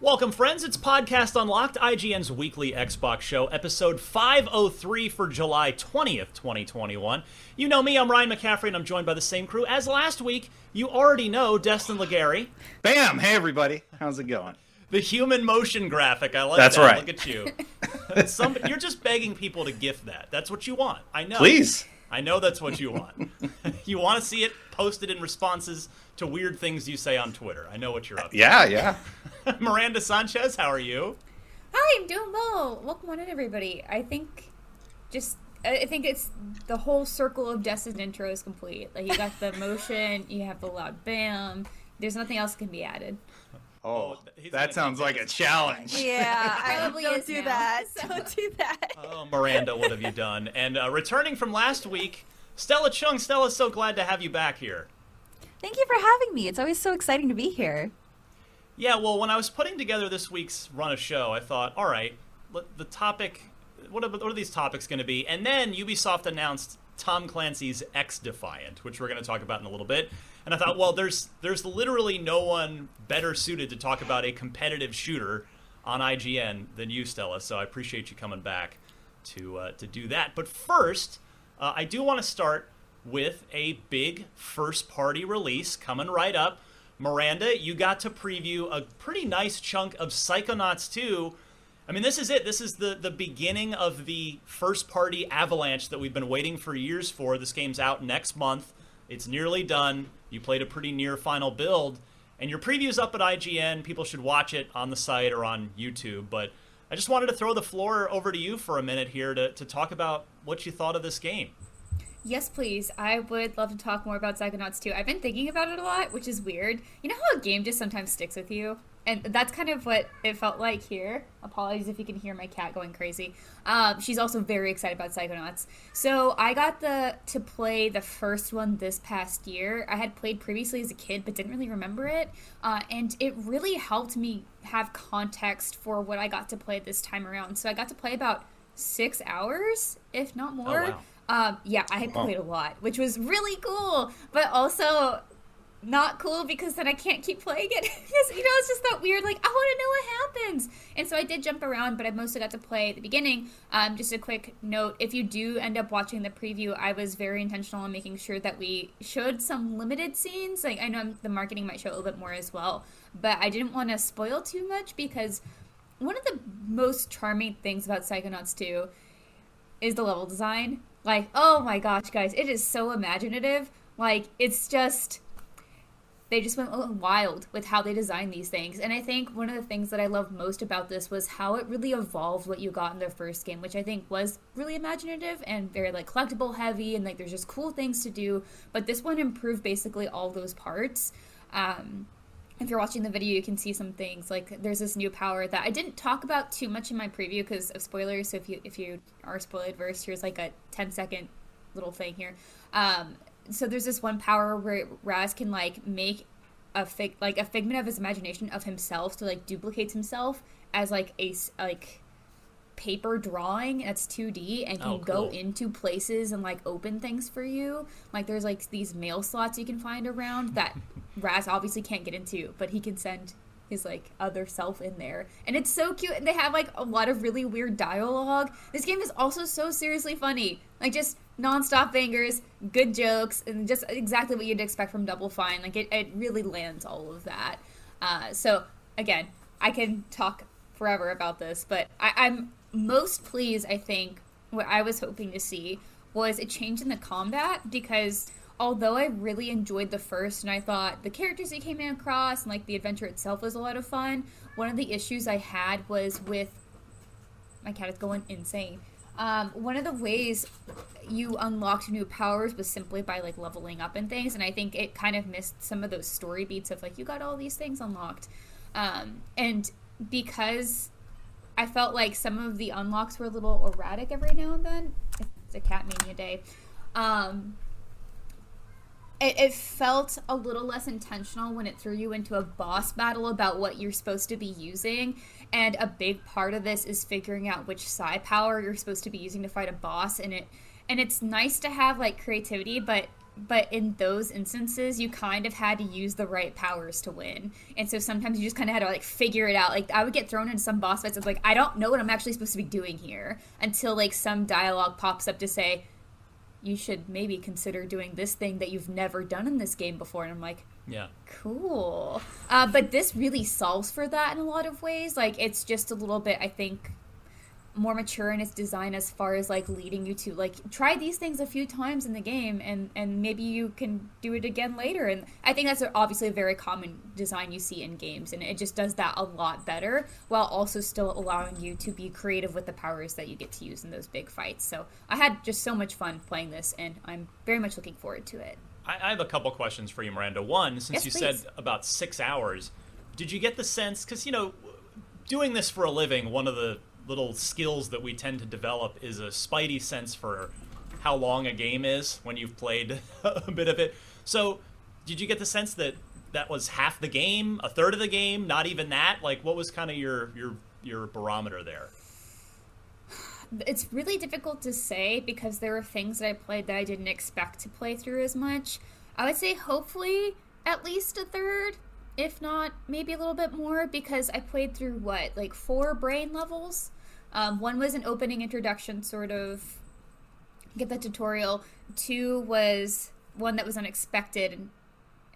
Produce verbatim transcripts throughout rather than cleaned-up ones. Welcome, friends. It's Podcast Unlocked, I G N's weekly Xbox show, episode five oh three for July twentieth, twenty twenty-one. You know me, I'm Ryan McCaffrey, and I'm joined by the same crew as last week. You already know Destin Laguerre. Bam! Hey, everybody. How's it going? The human motion graphic. I like That's that. That's right. Look at you. Some, you're just begging people to gift that. That's what you want. I know. Please. I know that's what you want. You want to see it posted in responses to weird things you say on Twitter. I know what you're up to. Yeah, yeah. Miranda Sanchez, how are you? Hi, I'm doing well. Welcome on in, everybody. I think just, I think it's the whole circle of Destin's intro is complete. Like, you got the motion, you have the loud bam. There's nothing else can be added. Oh, He's that sounds like a challenge. Yeah, I probably don't do now. that. Don't do that. Oh, Miranda, what have you done? And uh, returning from last week, Stella Chung. Stella's so glad to have you back here. Thank you for having me. It's always so exciting to be here. Yeah, well, when I was putting together this week's run of show, I thought, all right, the topic, what are, what are these topics going to be? And then Ubisoft announced Tom Clancy's XDefiant, which we're going to talk about in a little bit. And I thought, well, there's there's literally no one better suited to talk about a competitive shooter on I G N than you, Stella. So I appreciate you coming back to uh, to do that. But first, uh, I do want to start with a big first-party release coming right up. Miranda, you got to preview a pretty nice chunk of Psychonauts two. I mean, this is it. This is the, the beginning of the first-party avalanche that we've been waiting for years for. This game's out next month. It's nearly done. You played a pretty near final build, and your preview's up at I G N. People should watch it on the site or on YouTube. But I just wanted to throw the floor over to you for a minute here to, to talk about what you thought of this game. Yes, please. I would love to talk more about Psychonauts two. I've been thinking about it a lot, which is weird. You know how a game just sometimes sticks with you? And that's kind of what it felt like here. Apologies if you can hear my cat going crazy. Um, she's also very excited about Psychonauts. So I got the to play the first one this past year. I had played previously as a kid, but didn't really remember it. Uh, and it really helped me have context for what I got to play this time around. So I got to play about six hours, if not more. Oh, wow. Um, yeah, I had played a lot, which was really cool, but also not cool because then I can't keep playing it. You know, it's just that weird, like, I want to know what happens. And so I did jump around, but I mostly got to play at the beginning. Um, just a quick note, if you do end up watching the preview, I was very intentional in making sure that we showed some limited scenes. Like, I know the marketing might show a little bit more as well, but I didn't want to spoil too much because one of the most charming things about Psychonauts two is the level design. Like, oh my gosh, guys, it is so imaginative. Like, it's just, they just went wild with how they designed these things. And I think one of the things that I loved most about this was how it really evolved what you got in the first game, which I think was really imaginative and very, like, collectible heavy. And, like, there's just cool things to do. But this one improved basically all those parts. Um, if you're watching the video, you can see some things. Like, there's this new power that I didn't talk about too much in my preview because of spoilers. So if you if you are spoiler adverse, here's like a ten second little thing here. Um, so there's this one power where Raz can, like, make a fig- like a figment of his imagination of himself, so, like, duplicates himself as, like, a, like, paper drawing that's two D and can oh, cool. go into places and, like, open things for you. Like, there's, like, these mail slots you can find around that Raz obviously can't get into, but he can send his, like, other self in there. And it's so cute, and they have, like, a lot of really weird dialogue. This game is also so seriously funny. Like, just non-stop bangers, good jokes, and just exactly what you'd expect from Double Fine. Like, it, it really lands all of that. Uh, so, again, I can talk forever about this, but I, I'm most pleased, I think, what I was hoping to see was a change in the combat, because although I really enjoyed the first and I thought the characters they came across and, like, the adventure itself was a lot of fun, one of the issues I had was with... My cat is going insane. Um, one of the ways you unlocked new powers was simply by, like, leveling up and things, and I think it kind of missed some of those story beats of, like, you got all these things unlocked. Um, and because I felt like some of the unlocks were a little erratic every now and then, it's a cat mania day, um... it felt a little less intentional when it threw you into a boss battle about what you're supposed to be using. And a big part of this is figuring out which psi power you're supposed to be using to fight a boss. And it, and it's nice to have, like, creativity, but but in those instances, you kind of had to use the right powers to win. And so sometimes you just kind of had to, like, figure it out. Like, I would get thrown into some boss fights. It's like, I don't know what I'm actually supposed to be doing here, until, like, some dialogue pops up to say, you should maybe consider doing this thing that you've never done in this game before. And I'm like, yeah, cool. Uh, but this really solves for that in a lot of ways. Like, it's just a little bit, I think, more mature in its design as far as, like, leading you to, like, try these things a few times in the game, and, and maybe you can do it again later. And I think that's obviously a very common design you see in games, and it just does that a lot better while also still allowing you to be creative with the powers that you get to use in those big fights. So I had just so much fun playing this, and I'm very much looking forward to it. I, I have a couple questions for you, Miranda. One, since yes, you please. said about six hours, did you get the sense, because, you know, doing this for a living, one of the little skills that we tend to develop is a spidey sense for how long a game is when you've played a bit of it. So did you get the sense that that was half the game, a third of the game, not even that? Like, what was kind of your your your barometer there? It's really difficult to say, because there were things that I played that I didn't expect to play through as much. I would say hopefully at least a third, if not maybe a little bit more, because I played through what, like four brain levels. Um, one was an opening introduction, sort of get the tutorial. Two was one that was unexpected,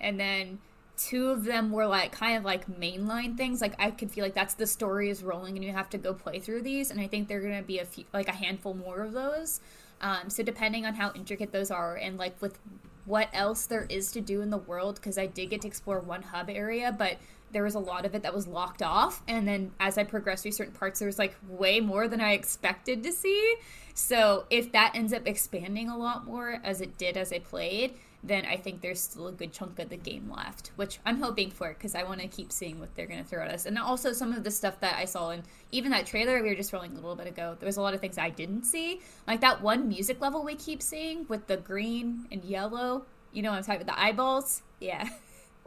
and then two of them were like kind of like mainline things. Like, I could feel like that's the story is rolling, and you have to go play through these. And I think there are going to be a few, like a handful more of those. Um, so depending on how intricate those are, and like with what else there is to do in the world, because I did get to explore one hub area, but there was a lot of it that was locked off, and then as I progressed through certain parts, there was like way more than I expected to see. So if that ends up expanding a lot more, as it did as I played, then I think there's still a good chunk of the game left, which I'm hoping for, because I want to keep seeing what they're going to throw at us. And also some of the stuff that I saw in even that trailer we were just rolling a little bit ago, there was a lot of things I didn't see, like that one music level we keep seeing with the green and yellow, you know what I'm talking about, the eyeballs. Yeah.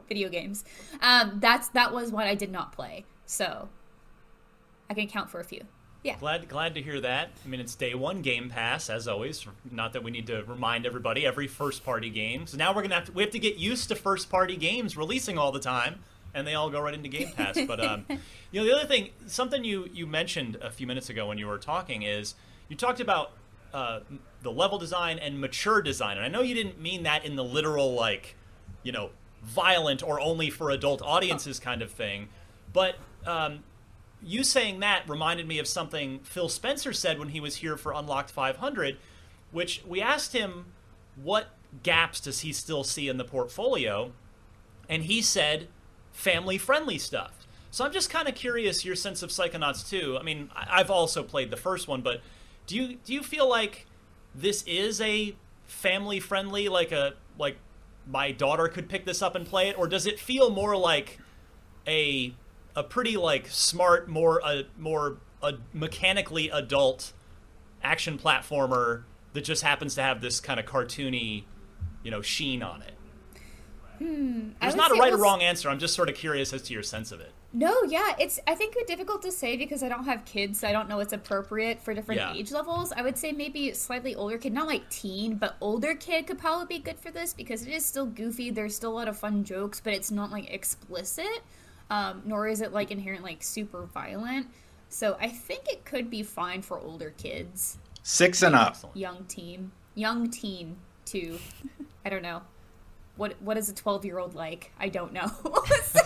Video games. Um, that's that was one I did not play, so I can count for a few. Yeah. Glad glad to hear that. I mean, it's day one Game Pass, as always. Not that we need to remind everybody, every first party game. So now we're gonna have to, we have to get used to first party games releasing all the time, and they all go right into Game Pass. But um, you know, the other thing, something you you mentioned a few minutes ago when you were talking is you talked about uh, the level design and mature design, and I know you didn't mean that in the literal, like, you know, violent or only for adult audiences kind of thing, but um, you saying that reminded me of something Phil Spencer said when he was here for Unlocked five hundred, which we asked him what gaps does he still see in the portfolio, and he said family-friendly stuff. So I'm just kind of curious your sense of Psychonauts two. I mean, I've also played the first one, but do you do you feel like this is a family-friendly, like a like my daughter could pick this up and play it, or does it feel more like a a pretty like smart, more a more a mechanically adult action platformer that just happens to have this kind of cartoony, you know, sheen on it. Hmm. There's not a right was... or wrong answer. I'm just sort of curious as to your sense of it. No, yeah, it's I think difficult to say because I don't have kids, so I don't know what's appropriate for different yeah. age levels. I would say maybe slightly older kid, not like teen, but older kid could probably be good for this because it is still goofy. There's still a lot of fun jokes, but it's not like explicit, um, nor is it like inherent like super violent. So I think it could be fine for older kids. Six and up. Young teen, young teen too. I don't know. What what is a twelve-year-old like? I don't know. so,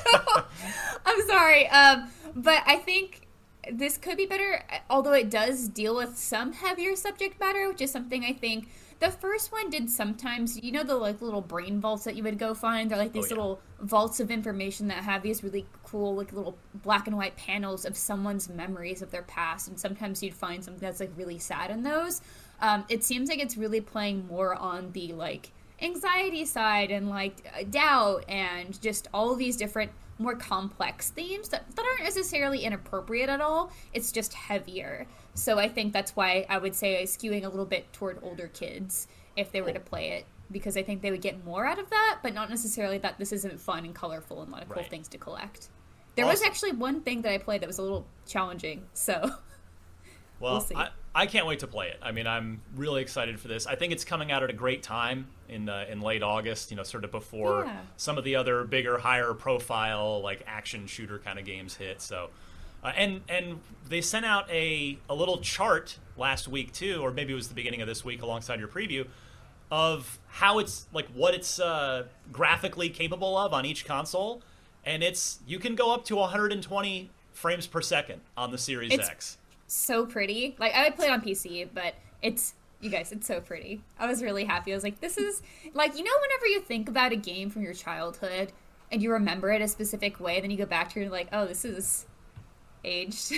I'm sorry. Um, but I think this could be better, although it does deal with some heavier subject matter, which is something I think the first one did sometimes. You know the like little brain vaults that you would go find? They're like these oh, yeah. little vaults of information that have these really cool like little black and white panels of someone's memories of their past, and sometimes you'd find something that's like really sad in those. Um, it seems like it's really playing more on the like... anxiety side and like doubt and just all these different more complex themes that, that aren't necessarily inappropriate at all. It's just heavier. So I think that's why I would say skewing a little bit toward older kids if they were to play it, because I think they would get more out of that, but not necessarily that this isn't fun and colorful and a lot of right. cool things to collect. There awesome. was actually one thing that I played that was a little challenging, so well, we'll see. I- I can't wait to play it. I mean, I'm really excited for this. I think it's coming out at a great time in uh, in late August, you know, sort of before yeah. some of the other bigger, higher profile, like action shooter kind of games hit. So, uh, and and they sent out a, a little chart last week too, or maybe it was the beginning of this week alongside your preview, of how it's, like what it's uh, graphically capable of on each console. And it's, you can go up to one hundred twenty frames per second on the Series it's- X. So pretty. Like, I would play it on P C, but it's, you guys, it's so pretty. I was really happy. I was like, this is, like, you know, whenever you think about a game from your childhood and you remember it a specific way, then you go back to it and you're like, oh, this is aged.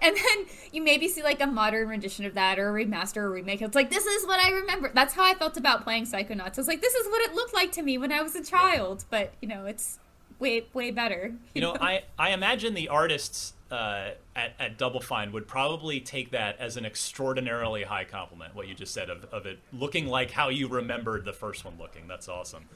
And then you maybe see, like, a modern rendition of that or a remaster or remake. It's like, this is what I remember. That's how I felt about playing Psychonauts. I was like, this is what it looked like to me when I was a child. But, you know, it's way, way better. You, you know, know, I, I imagine the artists... Uh, at, at Double Fine would probably take that as an extraordinarily high compliment, what you just said of, of it looking like how you remembered the first one looking. That's awesome.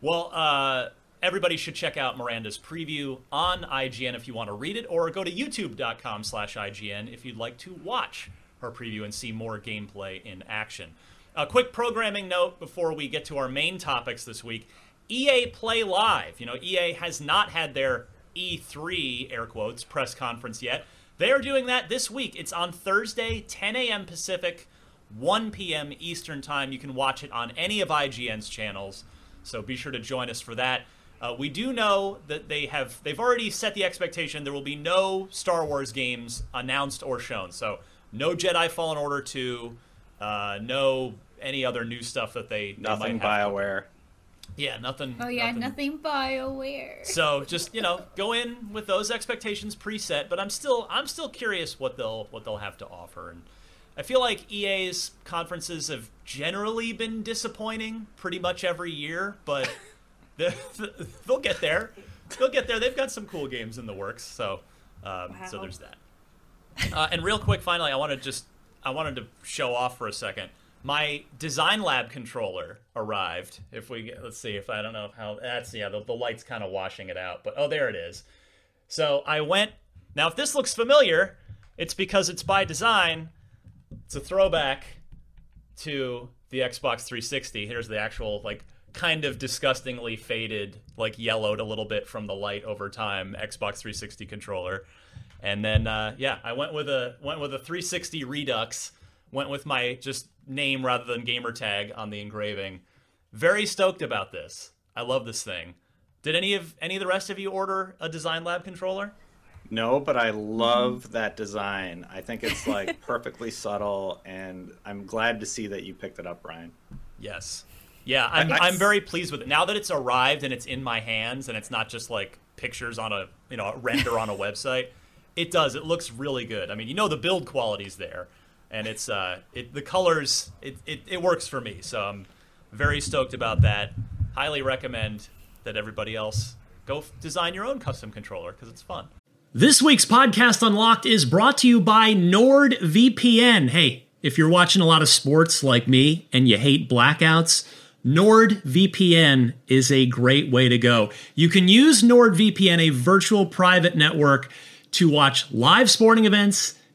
Well, uh, everybody should check out Miranda's preview on I G N if you want to read it, or go to youtube.com slash IGN if you'd like to watch her preview and see more gameplay in action. A quick programming note before we get to our main topics this week. E A Play Live. You know, E A has not had their E three, air quotes, press conference yet. They are doing that this week. It's on Thursday, ten a.m. Pacific, one p.m. Eastern time. You can watch it on any of I G N's channels, so be sure to join us for that. Uh, we do know that they have, they've already set the expectation there will be no Star Wars games announced or shown, so no Jedi Fallen Order two, uh, no any other new stuff that they, they Nothing might have. BioWare. Yeah, nothing. Oh, yeah, nothing, nothing BioWare. So just, you know, go in with those expectations preset, but I'm still I'm still curious what they'll what they'll have to offer. And I feel like E A's conferences have generally been disappointing pretty much every year, but they'll get there. They'll get there. They've got some cool games in the works, so um, wow. so there's that. Uh, and real quick, finally, I want to just I wanted to show off for a second. My Design Lab controller arrived. If we let's see if I don't know how that's yeah the, the light's kind of washing it out, but oh there it is. So I went now. If this looks familiar, it's because it's by design. It's a throwback to the Xbox three sixty. Here's the actual like kind of disgustingly faded, like yellowed a little bit from the light over time Xbox three sixty controller, and then uh, yeah I went with a went with a three sixty Redux. Went with my just name rather than gamer tag on the engraving. Very stoked about this. I love this thing. Did any of any of the rest of you order a Design Lab controller? No, but I love mm-hmm. that design. I think it's like perfectly subtle, and I'm glad to see that you picked it up, Ryan. Yes. Yeah, I'm I, I, I'm very pleased with it. Now that it's arrived and it's in my hands and it's not just like pictures on a, you know, a render on a website, it does. It looks really good. I mean, you know the build quality's there. And it's uh, it the colors it, it, it works for me, so I'm very stoked about that. Highly recommend that everybody else go f- design your own custom controller because it's fun. This week's Podcast Unlocked is brought to you by NordVPN. Hey, if you're watching a lot of sports like me and you hate blackouts, NordVPN is a great way to go. You can use NordVPN, a virtual private network, to watch live sporting events,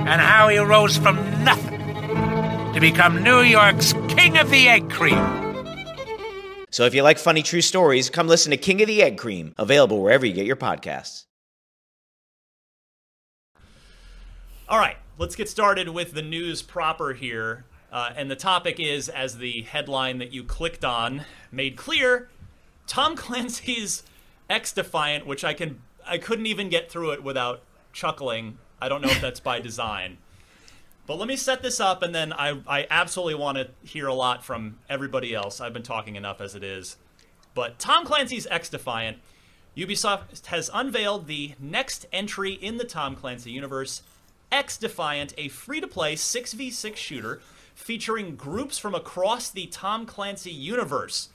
and how he rose from nothing to become New York's King of the Egg Cream. So if you like funny true stories, come listen to King of the Egg Cream, available wherever you get your podcasts. All right, let's get started with the news proper here. Uh, and the topic is, as the headline that you clicked on made clear, Tom Clancy's XDefiant, which I can I couldn't even get through it without chuckling. I don't know if that's by design. But let me set this up, and then I, I absolutely want to hear a lot from everybody else. I've been talking enough as it is. But Tom Clancy's XDefiant. Ubisoft has unveiled the next entry in the Tom Clancy universe, XDefiant, a free-to-play six v six shooter featuring groups from across the Tom Clancy universe.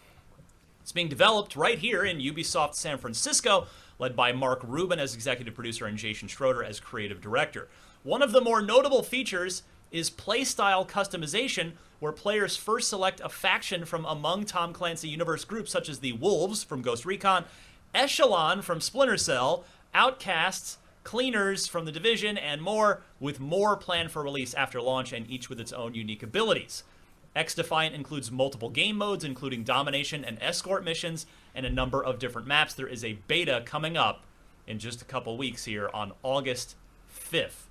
It's being developed right here in Ubisoft San Francisco, led by Mark Rubin as executive producer and Jason Schroeder as creative director. One of the more notable features is playstyle customization, where players first select a faction from among Tom Clancy universe groups such as the Wolves from Ghost Recon, Echelon from Splinter Cell, Outcasts, Cleaners from The Division, and more, with more planned for release after launch and each with its own unique abilities. XDefiant includes multiple game modes, including domination and escort missions, and a number of different maps. There is a beta coming up in just a couple weeks here on August fifth.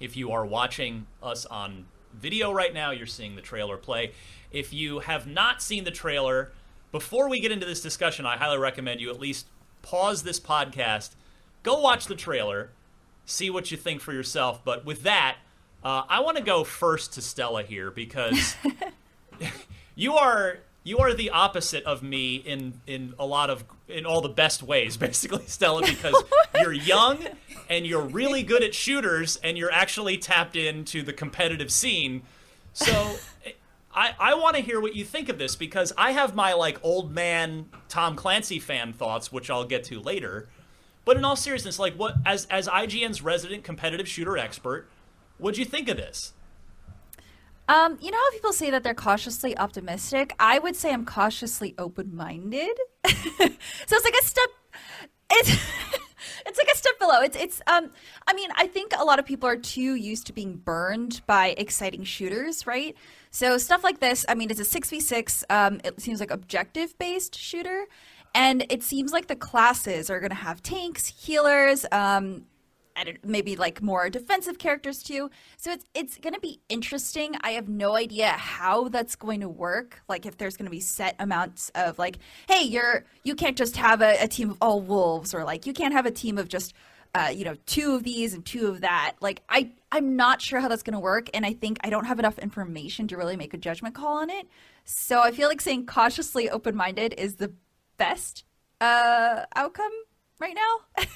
If you are watching us on video right now, you're seeing the trailer play. If you have not seen the trailer, before we get into this discussion, I highly recommend you at least pause this podcast, go watch the trailer, see what you think for yourself. But with that, uh, I want to go first to Stella here, because you are... You are the opposite of me in, in a lot of, in all the best ways, basically, Stella, because you're young and you're really good at shooters and you're actually tapped into the competitive scene. So I, I want to hear what you think of this, because I have my like old man Tom Clancy fan thoughts, which I'll get to later. But in all seriousness, like what, as, as I G N's resident competitive shooter expert, what'd you think of this? Um, you know how people say that they're cautiously optimistic? I would say I'm cautiously open-minded. So it's like a step, it's, it's like a step below. It's, it's, um, I mean, I think a lot of people are too used to being burned by exciting shooters, right? So stuff like this, I mean, it's a six v six, um, it seems like objective-based shooter. And it seems like the classes are going to have tanks, healers, um, I don't, maybe like more defensive characters too. So it's it's going to be interesting. I have no idea how that's going to work. Like if there's going to be set amounts of like, hey, you're you can't just have a, a team of all wolves, or like you can't have a team of just uh, you know two of these and two of that. Like I I'm not sure how that's going to work, and I think I don't have enough information to really make a judgment call on it. So I feel like saying cautiously open-minded is the best uh, outcome right now.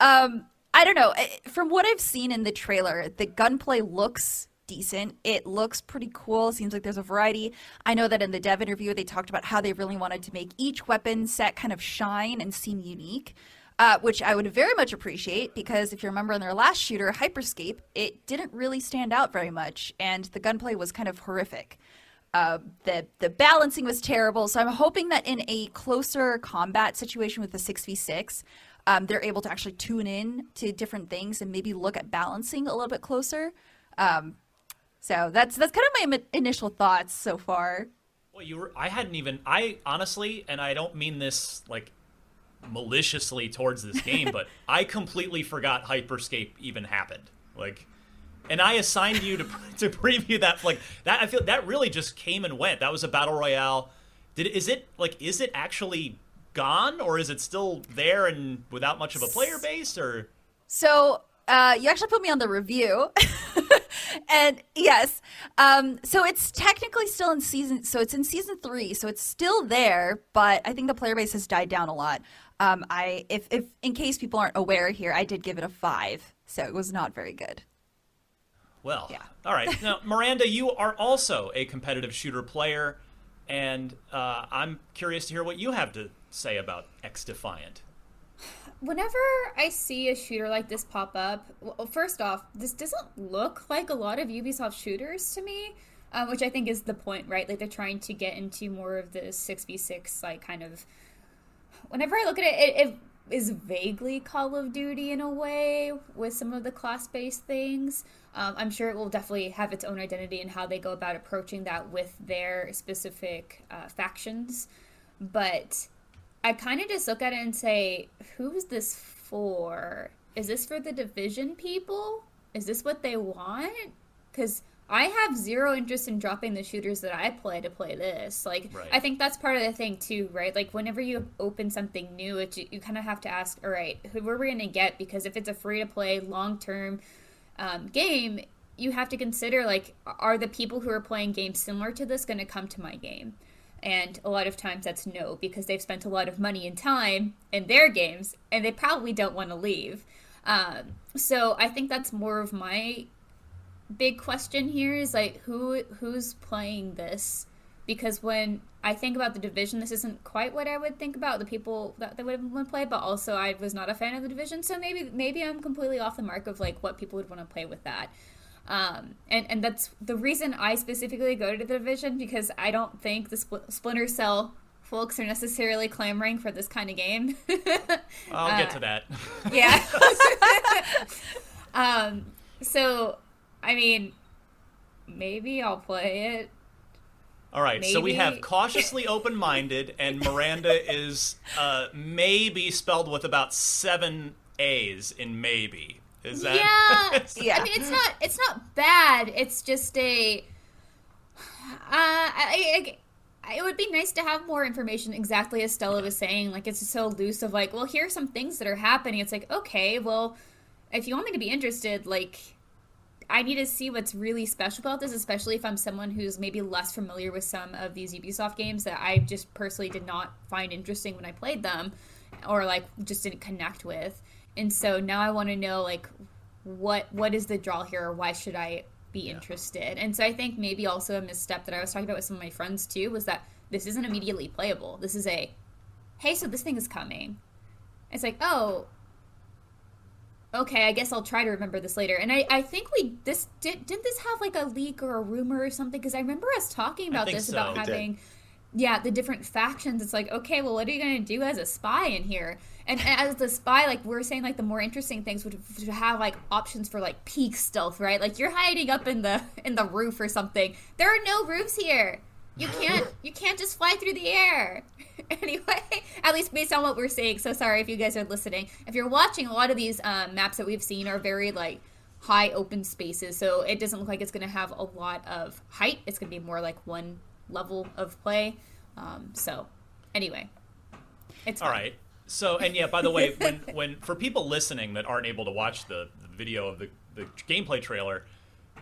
um, I don't know. From what I've seen in the trailer, the gunplay looks decent. It looks pretty cool. It seems like there's a variety. I know that in the dev interview, they talked about how they really wanted to make each weapon set kind of shine and seem unique, uh, which I would very much appreciate, because if you remember in their last shooter, Hyperscape, it didn't really stand out very much, and the gunplay was kind of horrific. Uh, the the balancing was terrible, so I'm hoping that in a closer combat situation with the six v six, um, they're able to actually tune in to different things and maybe look at balancing a little bit closer. Um, so that's that's kind of my initial thoughts so far. Well, you were, I hadn't even I honestly, and I don't mean this like maliciously towards this game, but I completely forgot Hyperscape even happened. Like. And I assigned you to to preview that, like that. I feel that really just came and went. That was a battle royale. Did is it like is it actually gone, or is it still there and without much of a player base? Or so uh, you actually put me on the review, and yes, um, so it's technically still in season. So it's in season three, so it's still there. But I think the player base has died down a lot. Um, I if if in case people aren't aware here, I did give it a five, so it was not very good. Well, yeah. All right. Now, Miranda, you are also a competitive shooter player, and uh, I'm curious to hear what you have to say about XDefiant. Whenever I see a shooter like this pop up, well, first off, this doesn't look like a lot of Ubisoft shooters to me, uh, which I think is the point, right? Like, they're trying to get into more of the six v six, like, kind of... Whenever I look at it, it... it is vaguely Call of Duty in a way with some of the class-based things. Um, I'm sure it will definitely have its own identity and how they go about approaching that with their specific uh, factions. But I kind of just look at it and say, who is this for? Is this for the Division people? Is this what they want? Because I have zero interest in dropping the shooters that I play to play this. Like, right. I think that's part of the thing too, right? Like, whenever you open something new, it, you, you kind of have to ask, all right, who are we going to get? Because if it's a free-to-play, long-term um, game, you have to consider, like, are the people who are playing games similar to this going to come to my game? And a lot of times that's no, because they've spent a lot of money and time in their games, and they probably don't want to leave. Um, so I think that's more of my... big question here is like who who's playing this, because when I think about the Division, this isn't quite what I would think about the people that they would want to play, but also I was not a fan of the Division, so maybe maybe I'm completely off the mark of like what people would want to play with that. Um, and and that's the reason I specifically go to the Division, because I don't think the Spl- Splinter Cell folks are necessarily clamoring for this kind of game. I'll uh, get to that. Yeah. um. So. I mean, maybe I'll play it. All right, maybe. So we have cautiously open-minded, and Miranda is uh, maybe spelled with about seven A's in maybe. Is that? Yeah. Is that... yeah. I mean, it's not. It's not bad. It's just a. Uh, I, I, it would be nice to have more information. Exactly as Stella was saying, like it's just so loose. Of like, well, here are some things that are happening. It's like, okay, well, if you want me to be interested, like. I need to see what's really special about this, especially if I'm someone who's maybe less familiar with some of these Ubisoft games that I just personally did not find interesting when I played them, or like just didn't connect with. And so now I want to know like what what is the draw here, or why should I be yeah. interested? And so I think maybe also a misstep that I was talking about with some of my friends too was that this isn't immediately playable. This is a, hey, so this thing is coming. It's like, oh. Okay, I guess I'll try to remember this later. And I, I think we this did didn't this have like a leak or a rumor or something? Because I remember us talking about this so, about having, yeah, the different factions. It's like, okay, well, what are you gonna do as a spy in here? And, and as the spy, like we're saying, like the more interesting things would, would have like options for like peak stealth, right? Like you're hiding up in the in the roof or something. There are no roofs here. You can't you can't just fly through the air. anyway, at least based on what we're seeing. So sorry if you guys are listening. If you're watching, a lot of these um, maps that we've seen are very, like, high open spaces, so it doesn't look like it's going to have a lot of height. It's going to be more like one level of play. Um, so anyway, it's all fun. Right. So, and yeah, by the way, when, when for people listening that aren't able to watch the, the video of the, the gameplay trailer,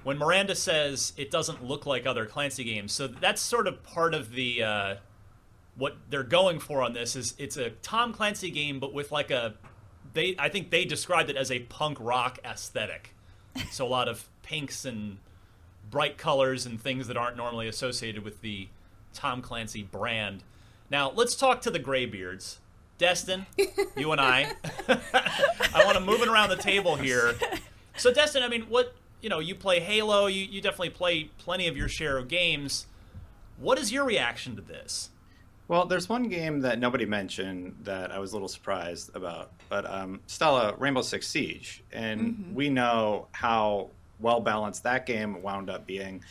when Miranda says it doesn't look like other Clancy games, so that's sort of part of the uh, what they're going for on this is it's a Tom Clancy game, but with like a they I think they described it as a punk rock aesthetic. So a lot of pinks and bright colors and things that aren't normally associated with the Tom Clancy brand. Now, let's talk to the graybeards. Destin, you and I. I want to move it around the table here. So, Destin, I mean, what, you know, you play Halo. You, you definitely play plenty of your share of games. What is your reaction to this? Well, there's one game that nobody mentioned that I was a little surprised about, but um, Stella, Rainbow Six Siege. And mm-hmm. we know how well-balanced that game wound up being.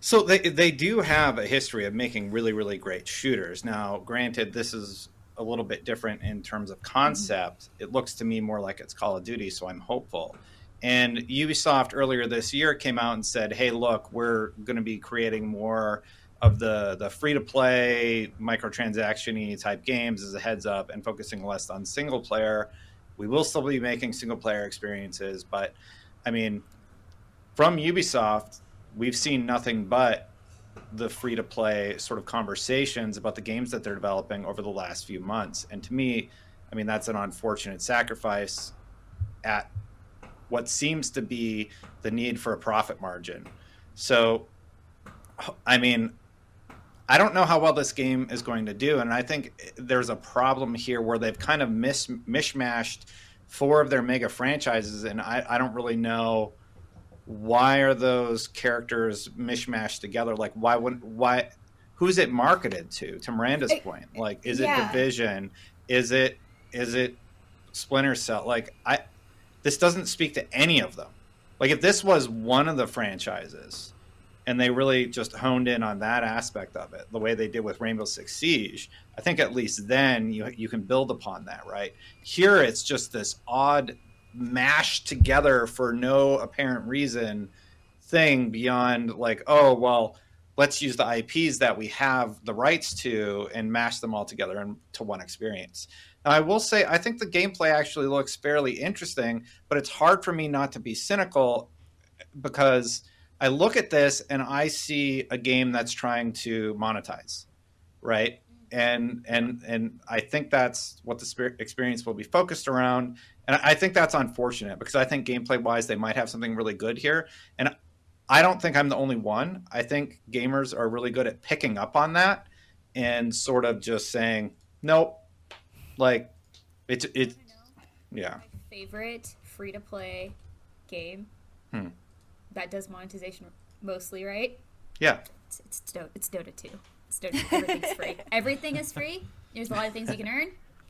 So they they do have a history of making really, really great shooters. Now, granted, this is a little bit different in terms of concept. Mm-hmm. It looks to me more like it's Call of Duty, so I'm hopeful. And Ubisoft earlier this year came out and said, hey, look, we're going to be creating more of the, the free-to-play, microtransaction-y type games as a heads up and focusing less on single-player. We will still be making single-player experiences, but, I mean, from Ubisoft, we've seen nothing but the free-to-play sort of conversations about the games that they're developing over the last few months. And to me, I mean, that's an unfortunate sacrifice at what seems to be the need for a profit margin. So, I mean, I don't know how well this game is going to do. And I think there's a problem here where they've kind of mis- mishmashed four of their mega franchises. And I, I don't really know why are those characters mishmashed together? Like, why wouldn't, why, who's it marketed to, to Miranda's point? Like, is yeah. it Division? Is it, is it Splinter Cell? Like, I, this doesn't speak to any of them. Like, if this was one of the franchises, and they really just honed in on that aspect of it, the way they did with Rainbow Six Siege, I think at least then you you can build upon that, right? Here, it's just this odd mashed together for no apparent reason thing beyond like, oh, well, let's use the I Ps that we have the rights to and mash them all together into one experience. Now, I will say, I think the gameplay actually looks fairly interesting, but it's hard for me not to be cynical because I look at this and I see a game that's trying to monetize, right? And and and I think that's what the experience will be focused around. And I think that's unfortunate because I think gameplay-wise they might have something really good here. And I don't think I'm the only one. I think gamers are really good at picking up on that and sort of just saying, nope. Like, it's... it's yeah. My favorite free-to-play game. Hmm. That does monetization mostly, right? Yeah. It's it's, Do- it's Dota two. It's Dota two. Everything's free. Everything is free. There's a lot of things you can earn.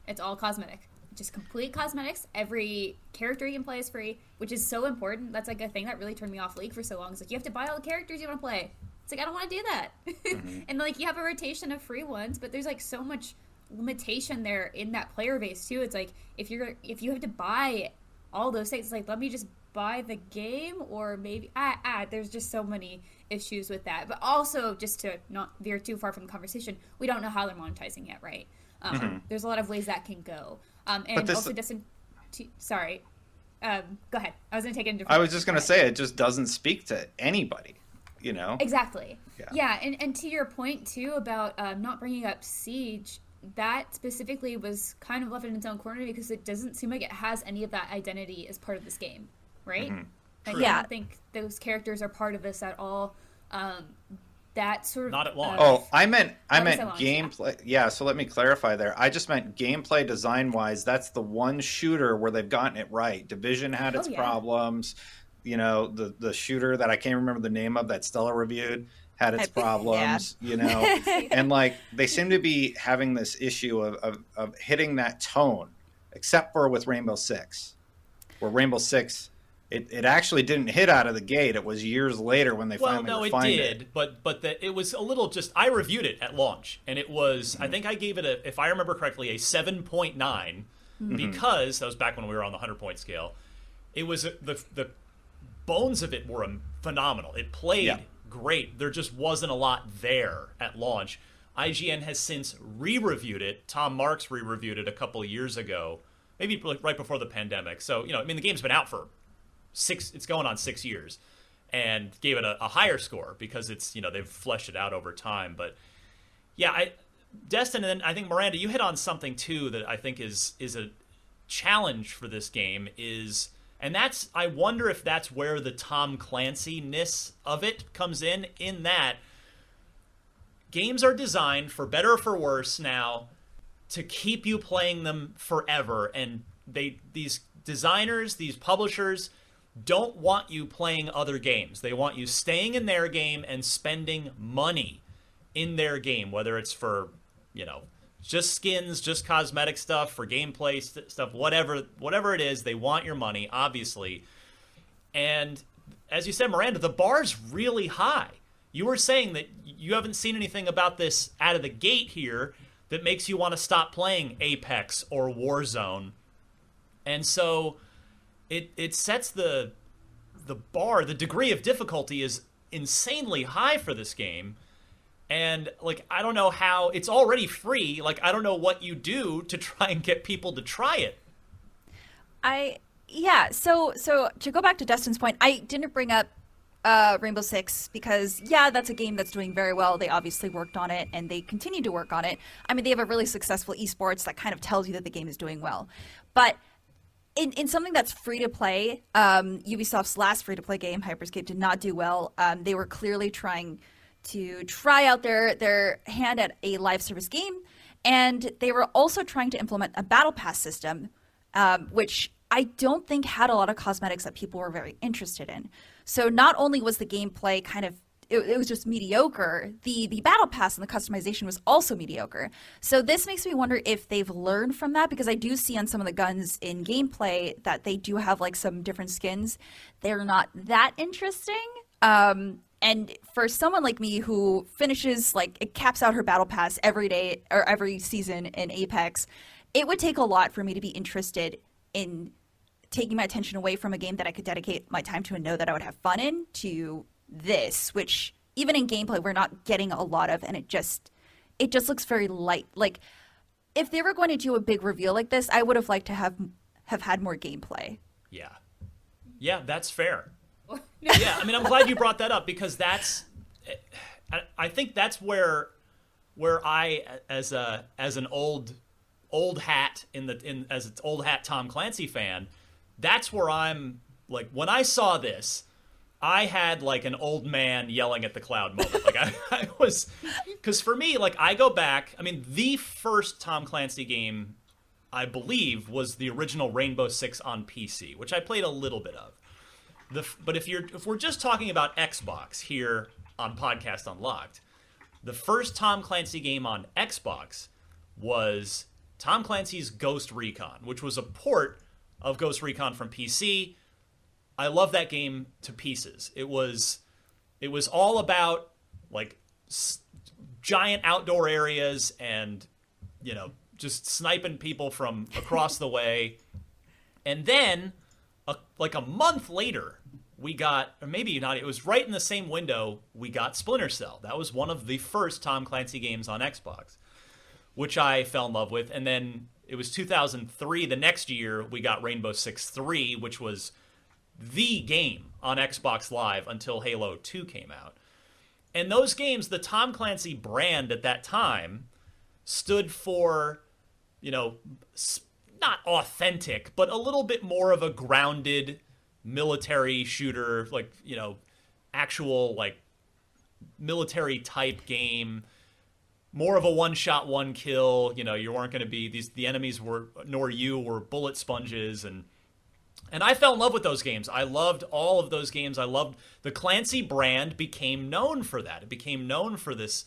It's all cosmetic. Just complete cosmetics. Every character you can play is free, which is so important. That's like a thing that really turned me off League for so long. It's like you have to buy all the characters you want to play. It's like I don't want to do that. Mm-hmm. And like you have a rotation of free ones, but there's like so much limitation there in that player base too. It's like if you're if you have to buy all those things, it's like let me just buy the game or maybe ah, ah there's just so many issues with that. But also, just to not veer too far from the conversation, we don't know how they're monetizing yet, right? Um, mm-hmm. There's a lot of ways that can go. Um, and this, also doesn't t- sorry um, go ahead I was going to take it in different I was just going to say it just doesn't speak to anybody, you know? Exactly. Yeah, yeah and, and to your point too about um, not bringing up Siege, that specifically was kind of left in its own corner because it doesn't seem like it has any of that identity as part of this game. Right? Mm-hmm. Like, yeah. I don't think those characters are part of this at all. Um, that sort of not at long. Uh, oh, I meant I meant gameplay. Yeah. yeah, so let me clarify there. I just meant gameplay design wise. That's the one shooter where they've gotten it right. Division had its oh, yeah. problems. You know, the the shooter that I can't remember the name of that Stella reviewed had its I, problems. Yeah. You know, and like they seem to be having this issue of, of of hitting that tone, except for with Rainbow Six, where Rainbow Six It it actually didn't hit out of the gate. It was years later when they well, finally no, refined it. Well, no, it did, but but the, it was a little just... I reviewed it at launch, and it was... Mm-hmm. I think I gave it, a, if I remember correctly, a seven point nine, mm-hmm. because... That was back when we were on the one hundred point scale. It was... The, the bones of it were phenomenal. It played yeah. great. There just wasn't a lot there at launch. I G N has since re-reviewed it. Tom Marks re-reviewed it a couple of years ago, maybe right before the pandemic. So, you know, I mean, the game's been out for... Six, it's going on six years, and gave it a, a higher score because it's, you know, they've fleshed it out over time. But yeah, I, Destin, and then I think Miranda, you hit on something too that I think is is a challenge for this game is, and that's, I wonder if that's where the Tom Clancy-ness of it comes in, in that games are designed, for better or for worse now, to keep you playing them forever, and they these designers, these publishers, don't want you playing other games. They want you staying in their game and spending money in their game, whether it's for, you know, just skins, just cosmetic stuff, for gameplay st- stuff, whatever whatever it is, they want your money, obviously. And as you said, Miranda, the bar's really high. You were saying that you haven't seen anything about this out of the gate here that makes you want to stop playing Apex or Warzone. And so... It it sets the the bar, the degree of difficulty is insanely high for this game. And, like, I don't know how... It's already free. Like, I don't know what you do to try and get people to try it. I... Yeah, so so to go back to Destin's point, I didn't bring up uh, Rainbow Six because, yeah, that's a game that's doing very well. They obviously worked on it, and they continue to work on it. I mean, they have a really successful esports that kind of tells you that the game is doing well. But... In in something that's free to play, um, Ubisoft's last free to play game, Hyperscape, did not do well. Um, they were clearly trying to try out their their hand at a live service game, and they were also trying to implement a battle pass system, um, which I don't think had a lot of cosmetics that people were very interested in. So not only was the gameplay kind of It, it was just mediocre. The the battle pass and the customization was also mediocre. So this makes me wonder if they've learned from that, because I do see on some of the guns in gameplay that they do have like some different skins. They're not that interesting. Um, and for someone like me who finishes, like, it caps out her battle pass every day or every season in Apex, it would take a lot for me to be interested in taking my attention away from a game that I could dedicate my time to and know that I would have fun in to... this, which even in gameplay we're not getting a lot of, and it just it just looks very light. Like, if they were going to do a big reveal like this, I would have liked to have have had more gameplay. Yeah, yeah, that's fair. Yeah, I mean, I'm glad you brought that up, because that's I, I think that's where where I as a as an old old hat in the in as an old hat Tom Clancy fan, that's where I'm like, when I saw this, I had, like, an old man yelling at the cloud moment. Like, I, I was... Because for me, like, I go back... I mean, the first Tom Clancy game, I believe, was the original Rainbow Six on P C, which I played a little bit of. The, but if you're if we're just talking about Xbox here on Podcast Unlocked, the first Tom Clancy game on Xbox was Tom Clancy's Ghost Recon, which was a port of Ghost Recon from P C. I love that game to pieces. It was it was all about, like, s- giant outdoor areas and, you know, just sniping people from across the way. And then, a, like, a month later, we got, or maybe not, it was right in the same window, we got Splinter Cell. That was one of the first Tom Clancy games on Xbox, which I fell in love with. And then it was two thousand three, the next year, we got Rainbow Six three, which was... the game on Xbox Live until Halo two came out. And those games, the Tom Clancy brand at that time stood for, you know, not authentic, but a little bit more of a grounded military shooter, like, you know, actual, like, military type game, more of a one shot, one kill. You know, you weren't going to be these, the enemies were, nor you were bullet sponges. And And I fell in love with those games. I loved all of those games. I loved the Clancy brand became known for that. It became known for this,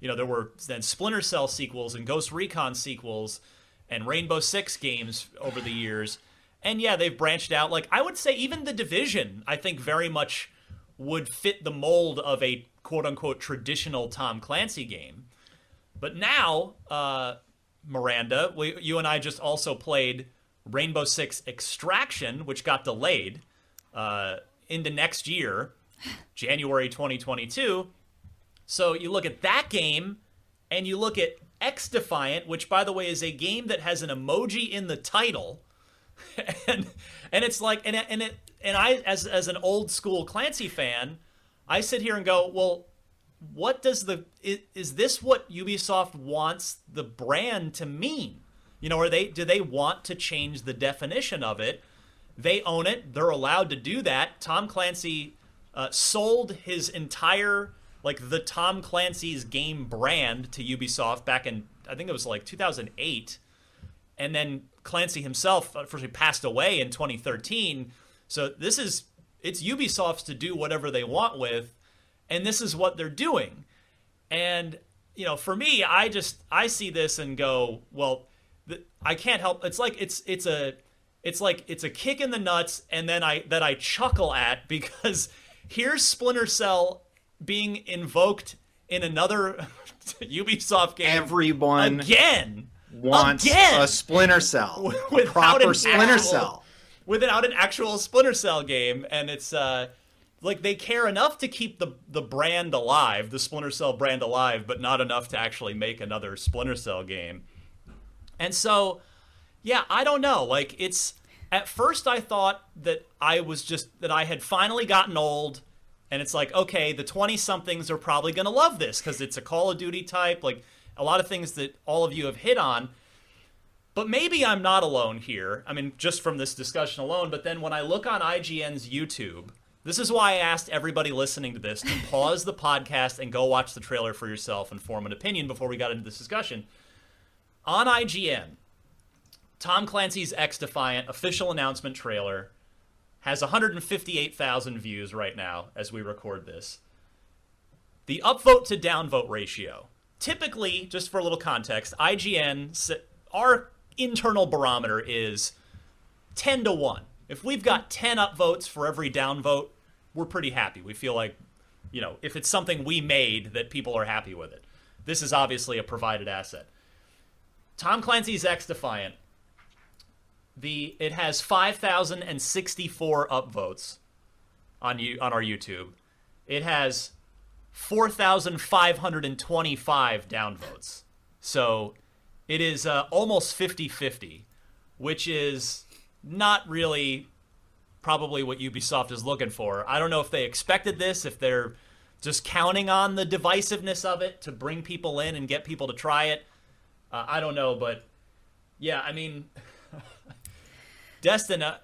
you know, there were then Splinter Cell sequels and Ghost Recon sequels and Rainbow Six games over the years. And yeah, they've branched out. Like, I would say even The Division, I think, very much would fit the mold of a quote-unquote traditional Tom Clancy game. But now, uh, Miranda, we, you and I just also played Rainbow Six Extraction, which got delayed uh, into next year, January twenty twenty-two. So you look at that game, and you look at XDefiant, which, by the way, is a game that has an emoji in the title. And and it's like, and and it and I as as an old school Clancy fan, I sit here and go, well, what does the is, is this what Ubisoft wants the brand to mean? You know, are they do they want to change the definition of it? They own it; they're allowed to do that. Tom Clancy uh, sold his entire like the Tom Clancy's game brand to Ubisoft back in I think it was like two thousand eight, and then Clancy himself unfortunately passed away in twenty thirteen. So this is, it's Ubisoft's to do whatever they want with, and this is what they're doing. And, you know, for me, I just, I see this and go, well, th- I can't help. It's like, it's, it's a, it's like, it's a kick in the nuts. And then I, that I chuckle at because here's Splinter Cell being invoked in another Ubisoft game. Everyone. Again. Wants Again. a Splinter Cell, a proper Splinter actual, Cell, without an actual Splinter Cell game, and it's uh, like they care enough to keep the the brand alive, the Splinter Cell brand alive, but not enough to actually make another Splinter Cell game. And so, yeah, I don't know. Like it's at first I thought that I was just that I had finally gotten old, and it's like okay, the twenty-somethings are probably gonna love this because it's a Call of Duty type, like. A lot of things that all of you have hit on, but maybe I'm not alone here. I mean, just from this discussion alone, but then when I look on I G N's YouTube, this is why I asked everybody listening to this to pause the podcast and go watch the trailer for yourself and form an opinion before we got into this discussion. On I G N, Tom Clancy's XDefiant official announcement trailer has one hundred fifty-eight thousand views right now as we record this. The upvote to downvote ratio. Typically, just for a little context, I G N, our internal barometer is ten to one. If we've got ten upvotes for every downvote, we're pretty happy. We feel like, you know, if it's something we made, that people are happy with it. This is obviously a provided asset. Tom Clancy's XDefiant, the, it has five thousand sixty-four upvotes on you, on our YouTube. It has four thousand five hundred twenty-five downvotes. So it is uh, almost fifty-fifty, which is not really probably what Ubisoft is looking for. I don't know if they expected this, if they're just counting on the divisiveness of it to bring people in and get people to try it. Uh, I don't know, but yeah, I mean, Destin, uh,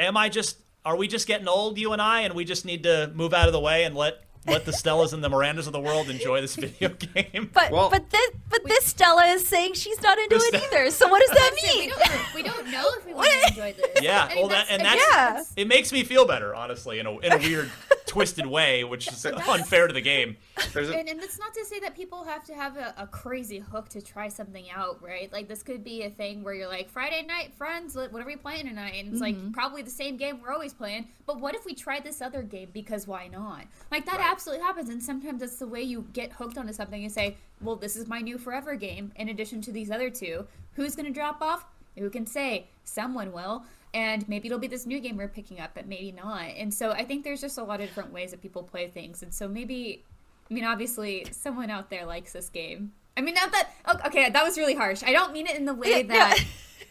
am I just, are we just getting old, you and I, and we just need to move out of the way and let Let the Stellas and the Mirandas of the world enjoy this video game. But well, but this, but this Stella is saying she's not into it either. So what does that mean? We don't, we don't know if we want to enjoy this. Yeah, I mean, well, that's, that, and that's, yeah. that's it makes me feel better, honestly, in a in a weird, twisted way, which is unfair to the game. A... And, and that's not to say that people have to have a, a crazy hook to try something out, right? Like this could be a thing where you're like Friday night, friends, whatever you're playing tonight, and it's mm-hmm. like probably the same game we're always playing. But what if we tried this other game? Because why not? Like that. Right. Absolutely happens, and sometimes that's the way you get hooked onto something and say, well, this is my new forever game in addition to these other two. Who's going to drop off? Who can say? Someone will, and maybe it'll be this new game we're picking up, but maybe not. And so I think there's just a lot of different ways that people play things, and so maybe, I mean, obviously someone out there likes this game. I mean, not that, okay, that was really harsh. I don't mean it in the way yeah, that yeah.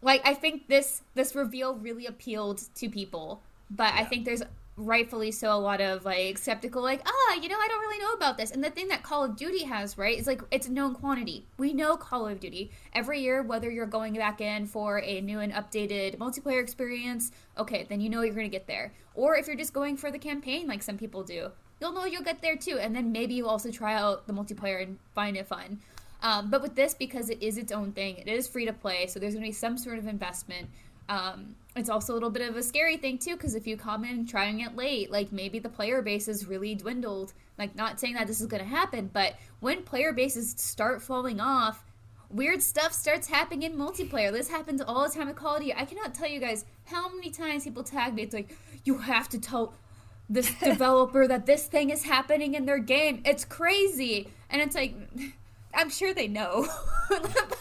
like I think this this reveal really appealed to people, but yeah. I think there's rightfully so a lot of like skeptical, like, oh, you know, I don't really know about this. And the thing that Call of Duty has, right, is like it's a known quantity. We know Call of Duty every year, whether you're going back in for a new and updated multiplayer experience, okay, then you know you're going to get there. Or if you're just going for the campaign like some people do, you'll know you'll get there too, and then maybe you also try out the multiplayer and find it fun. Um, but with this, because it is its own thing, it is free to play, so there's going to be some sort of investment. Um, it's also a little bit of a scary thing too, because if you come in trying it late, like maybe the player base is really dwindled. Like, not saying that this is going to happen, but when player bases start falling off, weird stuff starts happening in multiplayer. This happens all the time with Call of Duty. I cannot tell you guys how many times people tag me. It's like, you have to tell this developer that this thing is happening in their game. It's crazy. And it's like, I'm sure they know. But,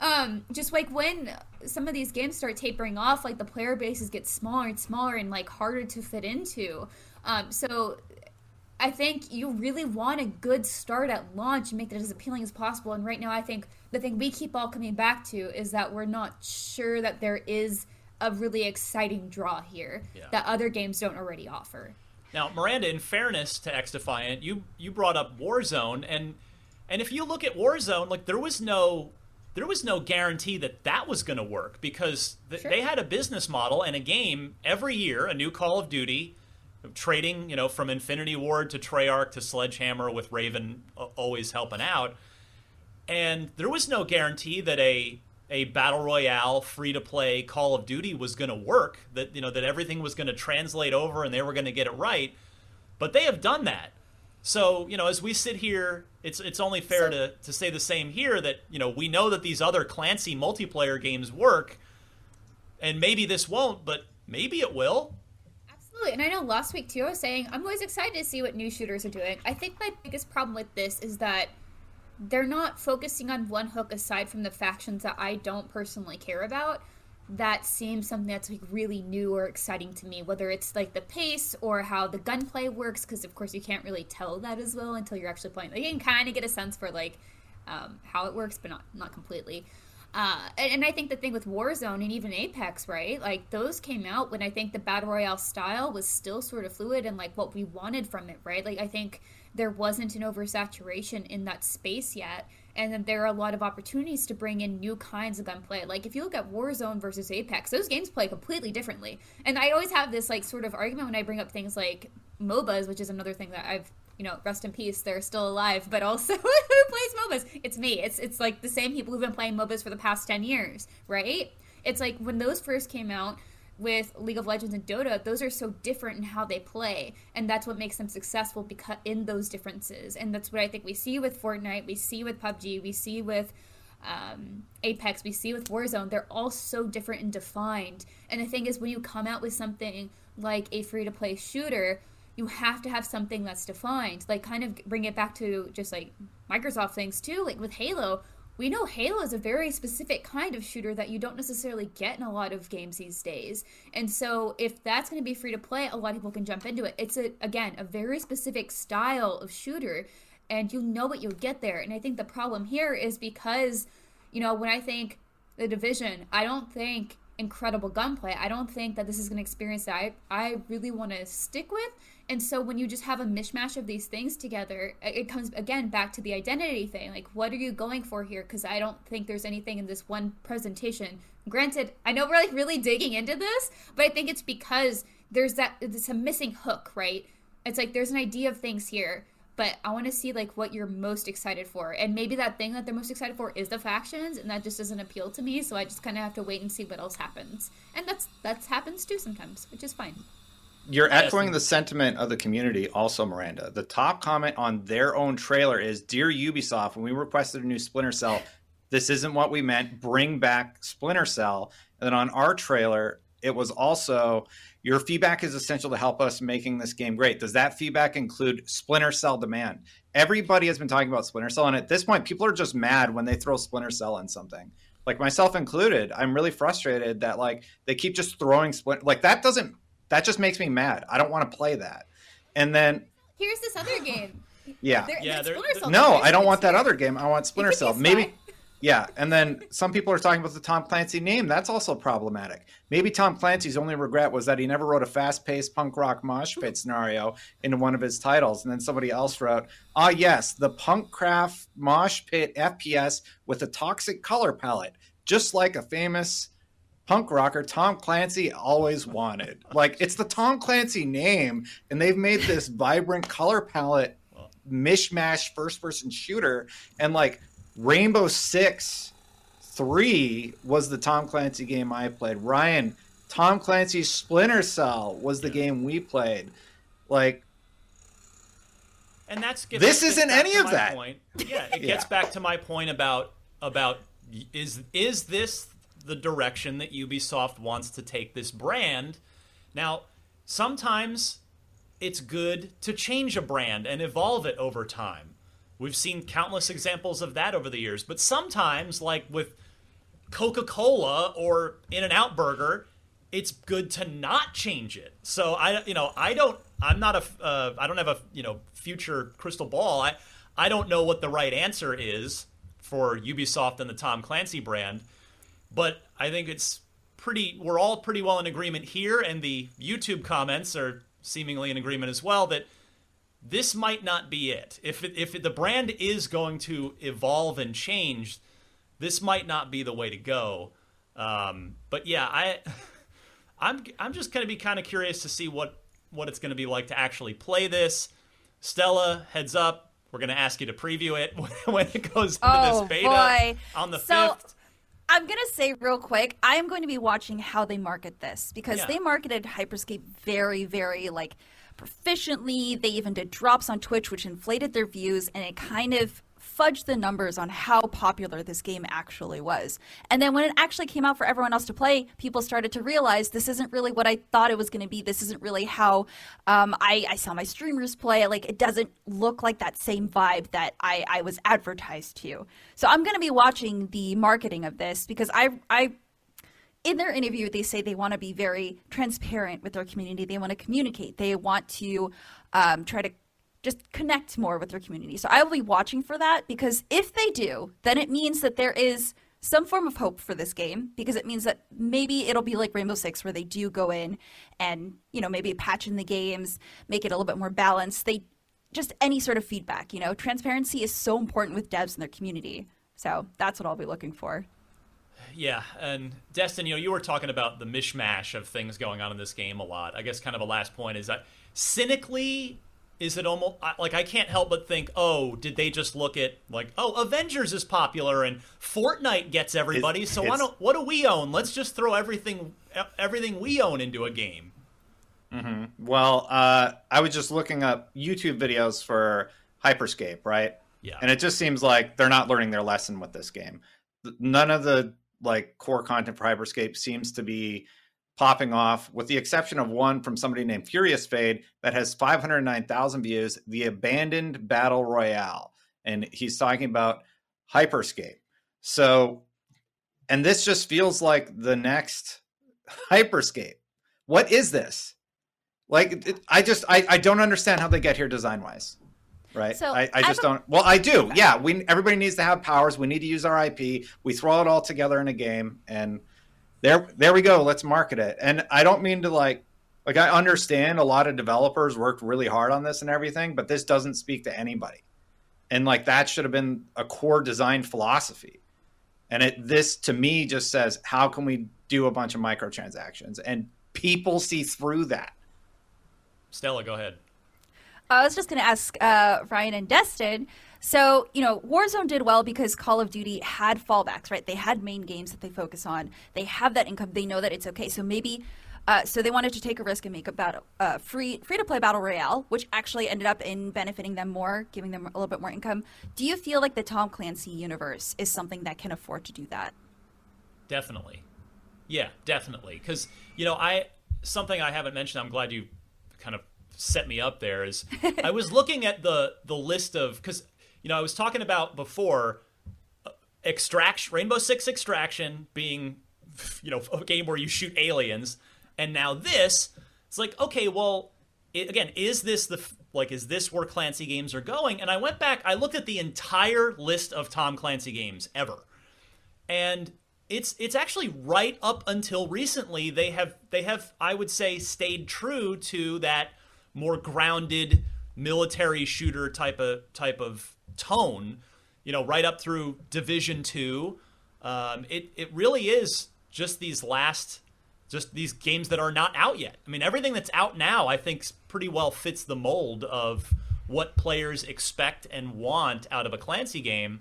um, just like when some of these games start tapering off, like the player bases get smaller and smaller and like harder to fit into. Um, so I think you really want a good start at launch and make that as appealing as possible. And right now, I think the thing we keep all coming back to is that we're not sure that there is a really exciting draw here yeah. that other games don't already offer. Now, Miranda, in fairness to XDefiant, you you brought up Warzone, and and if you look at Warzone, like there was no there was no guarantee that that was going to work because th- sure. they had a business model and a game every year, a new Call of Duty. Trading, you know, from Infinity Ward to Treyarch to Sledgehammer with Raven always helping out. And there was no guarantee that a a battle royale, free-to-play Call of Duty was going to work, that, you know, that everything was going to translate over and they were going to get it right. But they have done that. So, you know, as we sit here, it's it's only fair so, to, to say the same here that, you know, we know that these other Clancy multiplayer games work. And maybe this won't, but maybe it will. And I know last week, too, I was saying, I'm always excited to see what new shooters are doing. I think my biggest problem with this is that they're not focusing on one hook aside from the factions that I don't personally care about. That seems something that's like really new or exciting to me, whether it's like the pace or how the gunplay works, because, of course, you can't really tell that as well until you're actually playing. Like, you can kind of get a sense for like um, how it works, but not, not completely. Uh, and, and I think the thing with Warzone and even Apex, right, like those came out when I think the Battle Royale style was still sort of fluid and like what we wanted from it, right? Like I think there wasn't an oversaturation in that space yet. And then there are a lot of opportunities to bring in new kinds of gunplay. Like if you look at Warzone versus Apex, those games play completely differently. And I always have this like sort of argument when I bring up things like MOBAs, which is another thing that I've, you know, rest in peace, they're still alive, but also who plays MOBAs? It's me. It's it's like the same people who've been playing MOBAs for the past ten years, right? It's like when those first came out with League of Legends and Dota, those are so different in how they play, and that's what makes them successful because in those differences. And that's what I think we see with Fortnite, we see with P U B G, we see with um, Apex, we see with Warzone. They're all so different and defined. And the thing is, when you come out with something like a free-to-play shooter, you have to have something that's defined, like kind of bring it back to just like Microsoft things too. Like with Halo, we know Halo is a very specific kind of shooter that you don't necessarily get in a lot of games these days. And so if that's going to be free to play, a lot of people can jump into it. It's a, again, a very specific style of shooter and you know what you'll get there. And I think the problem here is because, you know, when I think The Division, I don't think incredible gunplay. I don't think that this is an experience that I, I really want to stick with. And so when you just have a mishmash of these things together, it comes again back to the identity thing. Like, what are you going for here? Because I don't think there's anything in this one presentation. Granted, I know we're like really digging into this, but I think it's because there's that, it's a missing hook, right? It's like there's an idea of things here, but I want to see like what you're most excited for. And maybe that thing that they're most excited for is the factions, and that just doesn't appeal to me. So I just kind of have to wait and see what else happens. And that's that's happens too sometimes, which is fine. You're echoing the sentiment of the community also, Miranda. The top comment on their own trailer is, "Dear Ubisoft, when we requested a new Splinter Cell, this isn't what we meant. Bring back Splinter Cell." And then on our trailer, it was also, "Your feedback is essential to help us making this game great." Does that feedback include Splinter Cell demand? Everybody has been talking about Splinter Cell, and at this point, people are just mad when they throw Splinter Cell in something. Like, myself included, I'm really frustrated that, like, they keep just throwing Splinter... Like, that doesn't... That just makes me mad. I don't want to play that. And then... Here's this other game. Yeah. They're, yeah they're, they're, they're, no, I don't want that other game. I want Splinter Cell. Maybe... Yeah, and then some people are talking about the Tom Clancy name. That's also problematic. Maybe Tom Clancy's only regret was that he never wrote a fast-paced punk rock mosh pit scenario into one of his titles. And then somebody else wrote, "Ah, yes, the punk craft mosh pit F P S with a toxic color palette, just like a famous punk rocker Tom Clancy always wanted." Like, it's the Tom Clancy name, and they've made this vibrant color palette mishmash first-person shooter, and like... Rainbow Six three was the Tom Clancy game I played. Ryan, Tom Clancy's Splinter Cell was the yeah. game we played. Like, and that's this isn't any of that. Point. Yeah, it gets yeah. back to my point about about is is this the direction that Ubisoft wants to take this brand? Now, sometimes it's good to change a brand and evolve it over time. We've seen countless examples of that over the years. But sometimes, like with Coca-Cola or In-N-Out Burger, it's good to not change it. So I, you know, I don't, I'm not a, uh, I don't have a, you know, future crystal ball. I, I don't know what the right answer is for Ubisoft and the Tom Clancy brand, but I think it's pretty, we're all pretty well in agreement here, and the YouTube comments are seemingly in agreement as well, that this might not be it. If it, if it, the brand is going to evolve and change, this might not be the way to go. Um, but yeah, I. I'm I'm just going to be kind of curious to see what, what it's going to be like to actually play this. Stella, heads up, we're going to ask you to preview it when it goes into oh, this beta boy. on the so, fifth. I'm going to say real quick, I'm going to be watching how they market this, because yeah. they marketed Hyperscape very, very like proficiently. They even did drops on Twitch, which inflated their views, and it kind of fudged the numbers on how popular this game actually was. And then when it actually came out for everyone else to play, people started to realize this isn't really what I thought it was going to be. This isn't really how um, I, I saw my streamers play. Like, it doesn't look like that same vibe that I, I was advertised to. So I'm going to be watching the marketing of this, because I, I in their interview, they say they want to be very transparent with their community. They want to communicate. They want to um, try to just connect more with their community. So I will be watching for that, because if they do, then it means that there is some form of hope for this game, because it means that maybe it'll be like Rainbow Six, where they do go in and, you know, maybe patch in the games, make it a little bit more balanced. They just any sort of feedback, you know, transparency is so important with devs and their community. So that's what I'll be looking for. Yeah. And Destin, you know, you were talking about the mishmash of things going on in this game a lot. I guess kind of a last point is that cynically, is it almost like I can't help but think, oh, did they just look at like, oh, Avengers is popular and Fortnite gets everybody, it's, so it's, why don't, what do we own? Let's just throw everything everything we own into a game. Mm-hmm. Well, uh, I was just looking up YouTube videos for Hyperscape, right? Yeah. And it just seems like they're not learning their lesson with this game. None of the like core content for Hyperscape seems to be popping off, with the exception of one from somebody named Furious Fade that has five hundred nine thousand views, the Abandoned Battle Royale. And he's talking about Hyperscape. So, and this just feels like the next Hyperscape. What is this? Like, it, I just, I, I don't understand how they get here design-wise, right? So I, I just a- don't, well, I do. Yeah, we everybody needs to have powers. We need to use our I P. We throw it all together in a game, and There there we go. Let's market it. And I don't mean to like, like I understand a lot of developers worked really hard on this and everything, but this doesn't speak to anybody. And like that should have been a core design philosophy. And it this to me just says, how can we do a bunch of microtransactions? And people see through that. Stella, go ahead. I was just going to ask uh, Ryan and Destin. So, you know, Warzone did well because Call of Duty had fallbacks, right? They had main games that they focus on. They have that income. They know that it's okay. So maybe, uh, so they wanted to take a risk and make a battle, uh, free, free-to-play battle royale, which actually ended up in benefiting them more, giving them a little bit more income. Do you feel like the Tom Clancy universe is something that can afford to do that? Definitely. Yeah, definitely. Because, you know, I something I haven't mentioned, I'm glad you kind of set me up there, is I was looking at the, the list of, because, you know, I was talking about before uh, Extraction, Rainbow Six Extraction being, you know, a game where you shoot aliens. And now this, it's like, okay, well, it, again, is this the, like, is this where Clancy games are going? And I went back, I looked at the entire list of Tom Clancy games ever. And it's, it's actually right up until recently, they have, they have, I would say, stayed true to that more grounded military shooter type of, type of, tone, you know, right up through Division two. Um, it it really is just these last, just these games that are not out yet. I mean, everything that's out now, I think, pretty well fits the mold of what players expect and want out of a Clancy game.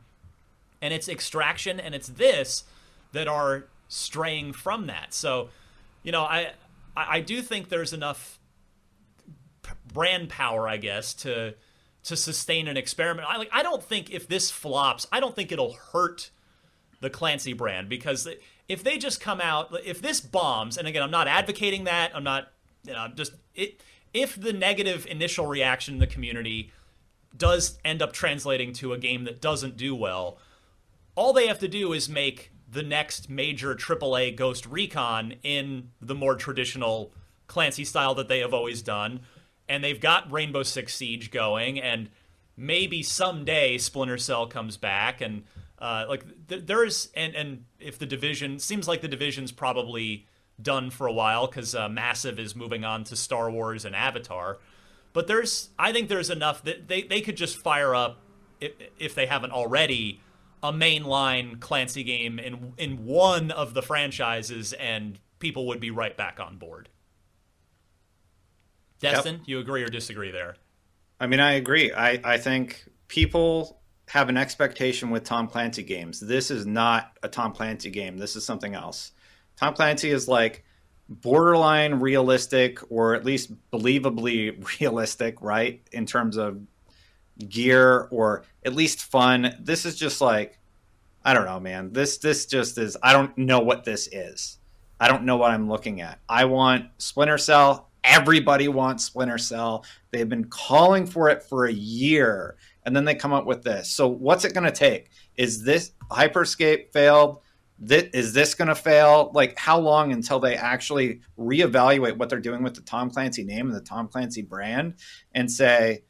And it's Extraction and it's this that are straying from that. So, you know, I I do think there's enough brand power, I guess, to to sustain an experiment. I like I don't think if this flops, I don't think it'll hurt the Clancy brand, because if they just come out, if this bombs, and again, I'm not advocating that, I'm not, you know, I'm just, it, if the negative initial reaction in the community does end up translating to a game that doesn't do well, all they have to do is make the next major triple A Ghost Recon in the more traditional Clancy style that they have always done, and they've got Rainbow Six Siege going, and maybe someday Splinter Cell comes back, and uh, like th- there is, and and if the Division, seems like the Division's probably done for a while because uh, Massive is moving on to Star Wars and Avatar, but there's, I think there's enough that they they could just fire up, if if they haven't already, a mainline Clancy game in in one of the franchises, and people would be right back on board. Destin, yep. You agree or disagree there? I mean, I agree. I, I think people have an expectation with Tom Clancy games. This is not a Tom Clancy game. This is something else. Tom Clancy is like borderline realistic, or at least believably realistic, right? In terms of gear, or at least fun. This is just like, I don't know, man. This this just is, I don't know what this is. I don't know what I'm looking at. I want Splinter Cell. Everybody wants Splinter Cell. They've been calling for it for a year, and then they come up with this. So what's it going to take? Is this Hyperscape failed? This, is this going to fail? Like, how long until they actually reevaluate what they're doing with the Tom Clancy name and the Tom Clancy brand and say,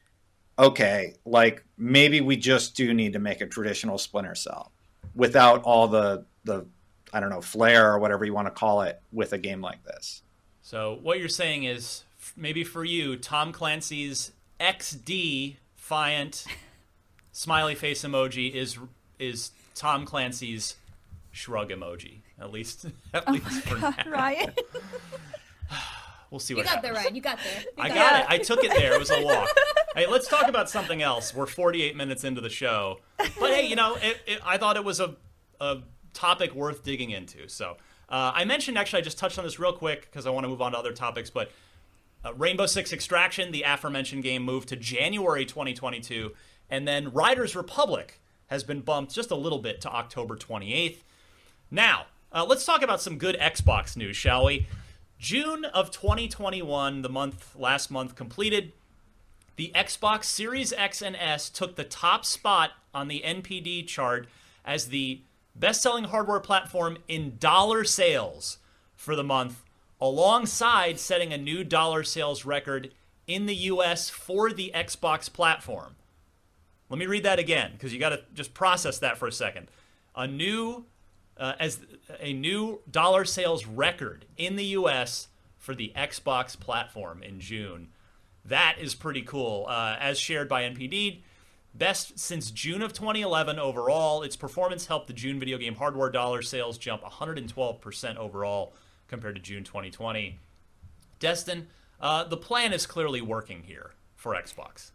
okay, like maybe we just do need to make a traditional Splinter Cell without all the, the I don't know, flair or whatever you want to call it with a game like this. So what you're saying is, maybe for you, Tom Clancy's XDefiant smiley face emoji is is Tom Clancy's shrug emoji. At least, at oh least for God, now. Ryan. We'll see what happens. You got happens. There, Ryan. You got there. You I got, got it. it. I took it there. It was a walk. Hey, let's talk about something else. We're forty-eight minutes into the show, but hey, you know, it, it, I thought it was a a topic worth digging into. So. Uh, I mentioned, actually, I just touched on this real quick because I want to move on to other topics, but uh, Rainbow Six Extraction, the aforementioned game, moved to January twenty twenty-two, and then Riders Republic has been bumped just a little bit to October twenty-eighth. Now, uh, let's talk about some good Xbox news, shall we? June of twenty twenty-one, the month last month completed, the Xbox Series X and S took the top spot on the N P D chart as the best-selling hardware platform in dollar sales for the month, alongside setting a new dollar sales record in the U S for the Xbox platform. Let me read that again, because you got to just process that for a second. A new, uh, as a new dollar sales record in the U S for the Xbox platform in June. That is pretty cool. Uh, as shared by N P D. Best since June of twenty eleven overall, its performance helped the June video game hardware dollar sales jump one hundred twelve percent overall compared to June twenty twenty. Destin, uh, the plan is clearly working here for Xbox.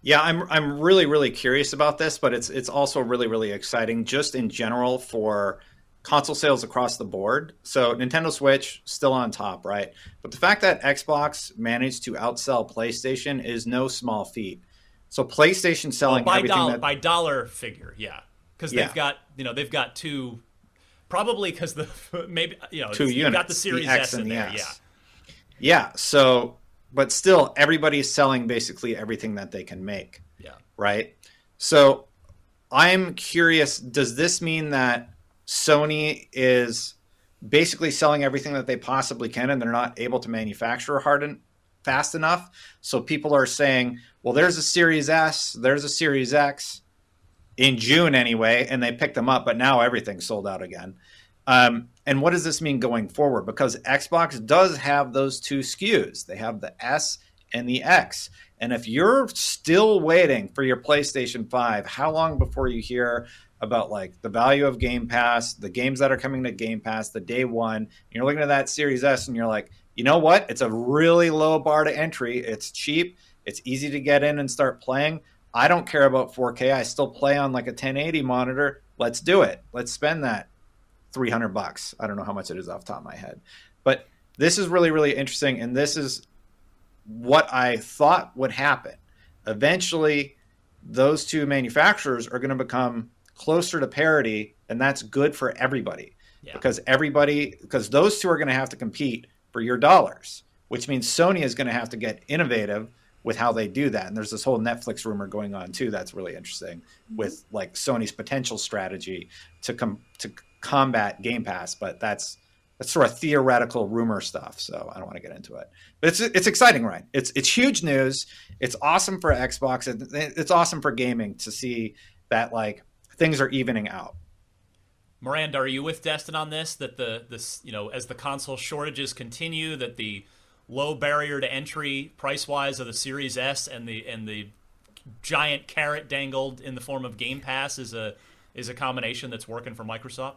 Yeah, I'm I'm really, really curious about this, but it's it's also really, really exciting just in general for console sales across the board. So Nintendo Switch still on top, right? But the fact that Xbox managed to outsell PlayStation is no small feat. So PlayStation selling oh, by everything dollar, that... by dollar figure, yeah, because yeah. they've got you know they've got two, probably because the maybe you know two you've got the Series the X S in and the there, S. yeah, yeah. So, but still, everybody's selling basically everything that they can make, yeah, right. So, I'm curious. Does this mean that Sony is basically selling everything that they possibly can, and they're not able to manufacture hard and fast enough? So people are saying, well, there's a Series S, there's a Series X in June anyway, and they picked them up, but now everything's sold out again. Um, and what does this mean going forward? Because Xbox does have those two S K Us. They have the S and the X. And if you're still waiting for your PlayStation five, how long before you hear about like the value of Game Pass, the games that are coming to Game Pass, the day one, and you're looking at that Series S and you're like, you know what? It's a really low bar to entry. It's cheap. It's easy to get in and start playing. I don't care about four K. I still play on like a ten eighty monitor. Let's do it. Let's spend that three hundred bucks. I don't know how much it is off the top of my head. But this is really, really interesting. And this is what I thought would happen. Eventually, those two manufacturers are going to become closer to parity, and that's good for everybody. Yeah. Because everybody, because those two are going to have to compete for your dollars, which means Sony is going to have to get innovative with how they do that. And there's this whole Netflix rumor going on too that's really interesting, mm-hmm. with like Sony's potential strategy to com- to combat Game Pass, but that's that's sort of theoretical rumor stuff, so I don't want to get into it. But it's it's exciting, right? It's it's huge news. It's awesome for Xbox, and it's awesome for gaming to see that like things are evening out. Miranda, are you with Destin on this? That the this you know as the console shortages continue, that the low barrier to entry price-wise of the Series S and the and the giant carrot dangled in the form of Game Pass is a is a combination that's working for Microsoft?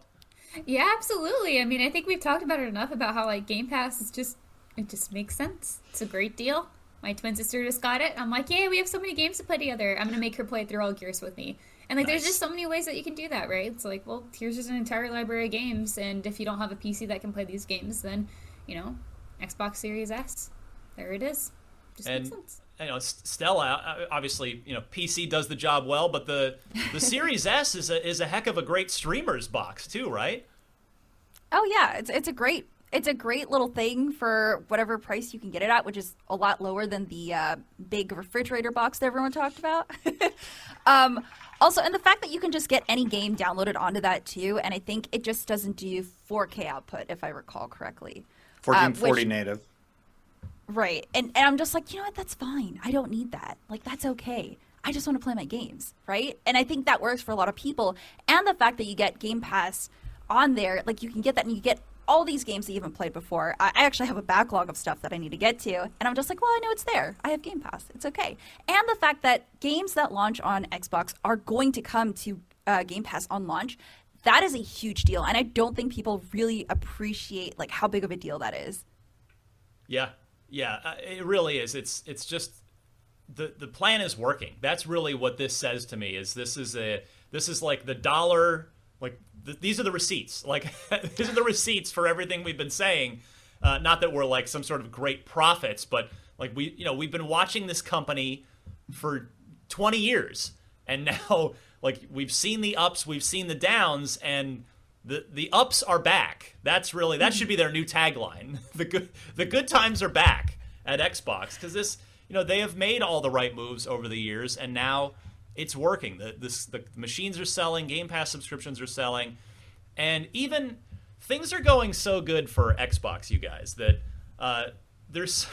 Yeah, absolutely. I mean, I think we've talked about it enough about how like Game Pass is just it just makes sense. It's a great deal. My twin sister just got it. I'm like, yeah, we have so many games to play together. I'm gonna make her play through all Gears with me. And like, nice. There's just so many ways that you can do that, right? It's like, well, here's just an entire library of games, and if you don't have a P C that can play these games, then you know. Xbox Series S, there it is. Just and, makes sense. You know, Stella, obviously, you know, P C does the job well, but the the Series S is a is a heck of a great streamer's box too, right? Oh yeah, it's it's a great it's a great little thing for whatever price you can get it at, which is a lot lower than the uh, big refrigerator box that everyone talked about. um, also, and the fact that you can just get any game downloaded onto that too, and I think it just doesn't do four K output, if I recall correctly. fourteen forty uh, which, native. Right. And and I'm just like, you know what? That's fine. I don't need that. Like, that's okay. I just want to play my games, right? And I think that works for a lot of people. And the fact that you get Game Pass on there, like, you can get that and you get all these games that you haven't played before. I, I actually have a backlog of stuff that I need to get to. And I'm just like, well, I know it's there. I have Game Pass. It's okay. And the fact that games that launch on Xbox are going to come to uh, Game Pass on launch, that is a huge deal, and I don't think people really appreciate like how big of a deal that is. Yeah, yeah, uh, it really is. It's it's just the the plan is working. That's really what this says to me. Is this is a this is like the dollar like th- these are the receipts. Like these are the receipts for everything we've been saying. Uh, not that we're like some sort of great prophets, but like we you know we've been watching this company for twenty years, and now. Like, we've seen the ups, we've seen the downs, and the the ups are back. That's really, that should be their new tagline. The good the good times are back at Xbox. Because this, you know, they have made all the right moves over the years, and now it's working. The, this, the machines are selling, Game Pass subscriptions are selling, and even things are going so good for Xbox, you guys, that uh, there's,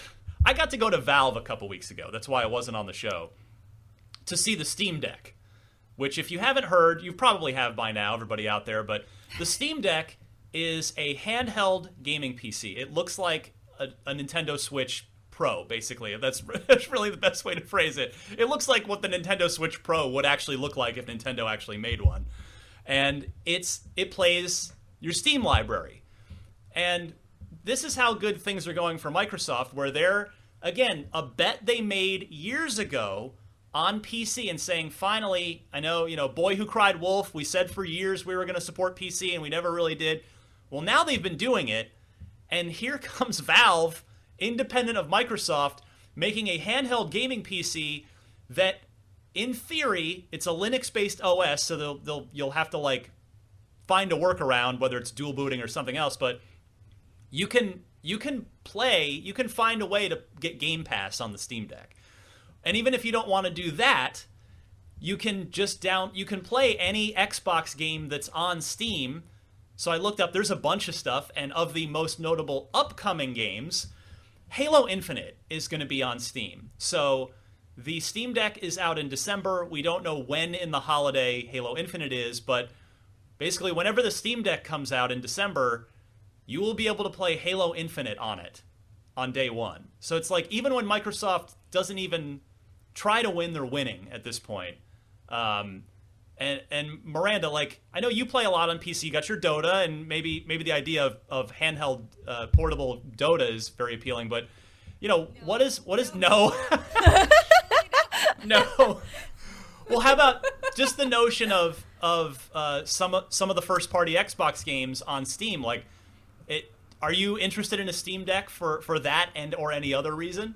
I got to go to Valve a couple weeks ago. That's why I wasn't on the show, to see the Steam Deck. Which, if you haven't heard, you probably have by now, everybody out there, but the Steam Deck is a handheld gaming P C. It looks like a, a Nintendo Switch Pro, basically. That's, that's really the best way to phrase it. It looks like what the Nintendo Switch Pro would actually look like if Nintendo actually made one. And it's it plays your Steam library. And this is how good things are going for Microsoft, where they're, again, a bet they made years ago on P C and saying, finally, I know, you know, boy who cried wolf, we said for years we were going to support P C and we never really did. Well, now they've been doing it. And here comes Valve, independent of Microsoft, making a handheld gaming P C that, in theory, it's a Linux-based O S, so they'll, they'll you'll have to, like, find a workaround, whether it's dual booting or something else. But you can you can play, you can find a way to get Game Pass on the Steam Deck. And even if you don't want to do that, you can just down, you can play any Xbox game that's on Steam. So I looked up, there's a bunch of stuff, and of the most notable upcoming games, Halo Infinite is going to be on Steam. So the Steam Deck is out in December. We don't know when in the holiday Halo Infinite is, but basically whenever the Steam Deck comes out in December, you will be able to play Halo Infinite on it on day one. So it's like, even when Microsoft doesn't even try to win, they're winning at this point. Um, and and Miranda, like, I know you play a lot on P C. You got your Dota, and maybe maybe the idea of, of handheld uh, portable Dota is very appealing. But you know, no. what is what is no, no. no. Well, how about just the notion of of uh, some some of the first party Xbox games on Steam? Like, it, are you interested in a Steam Deck for for that and or any other reason?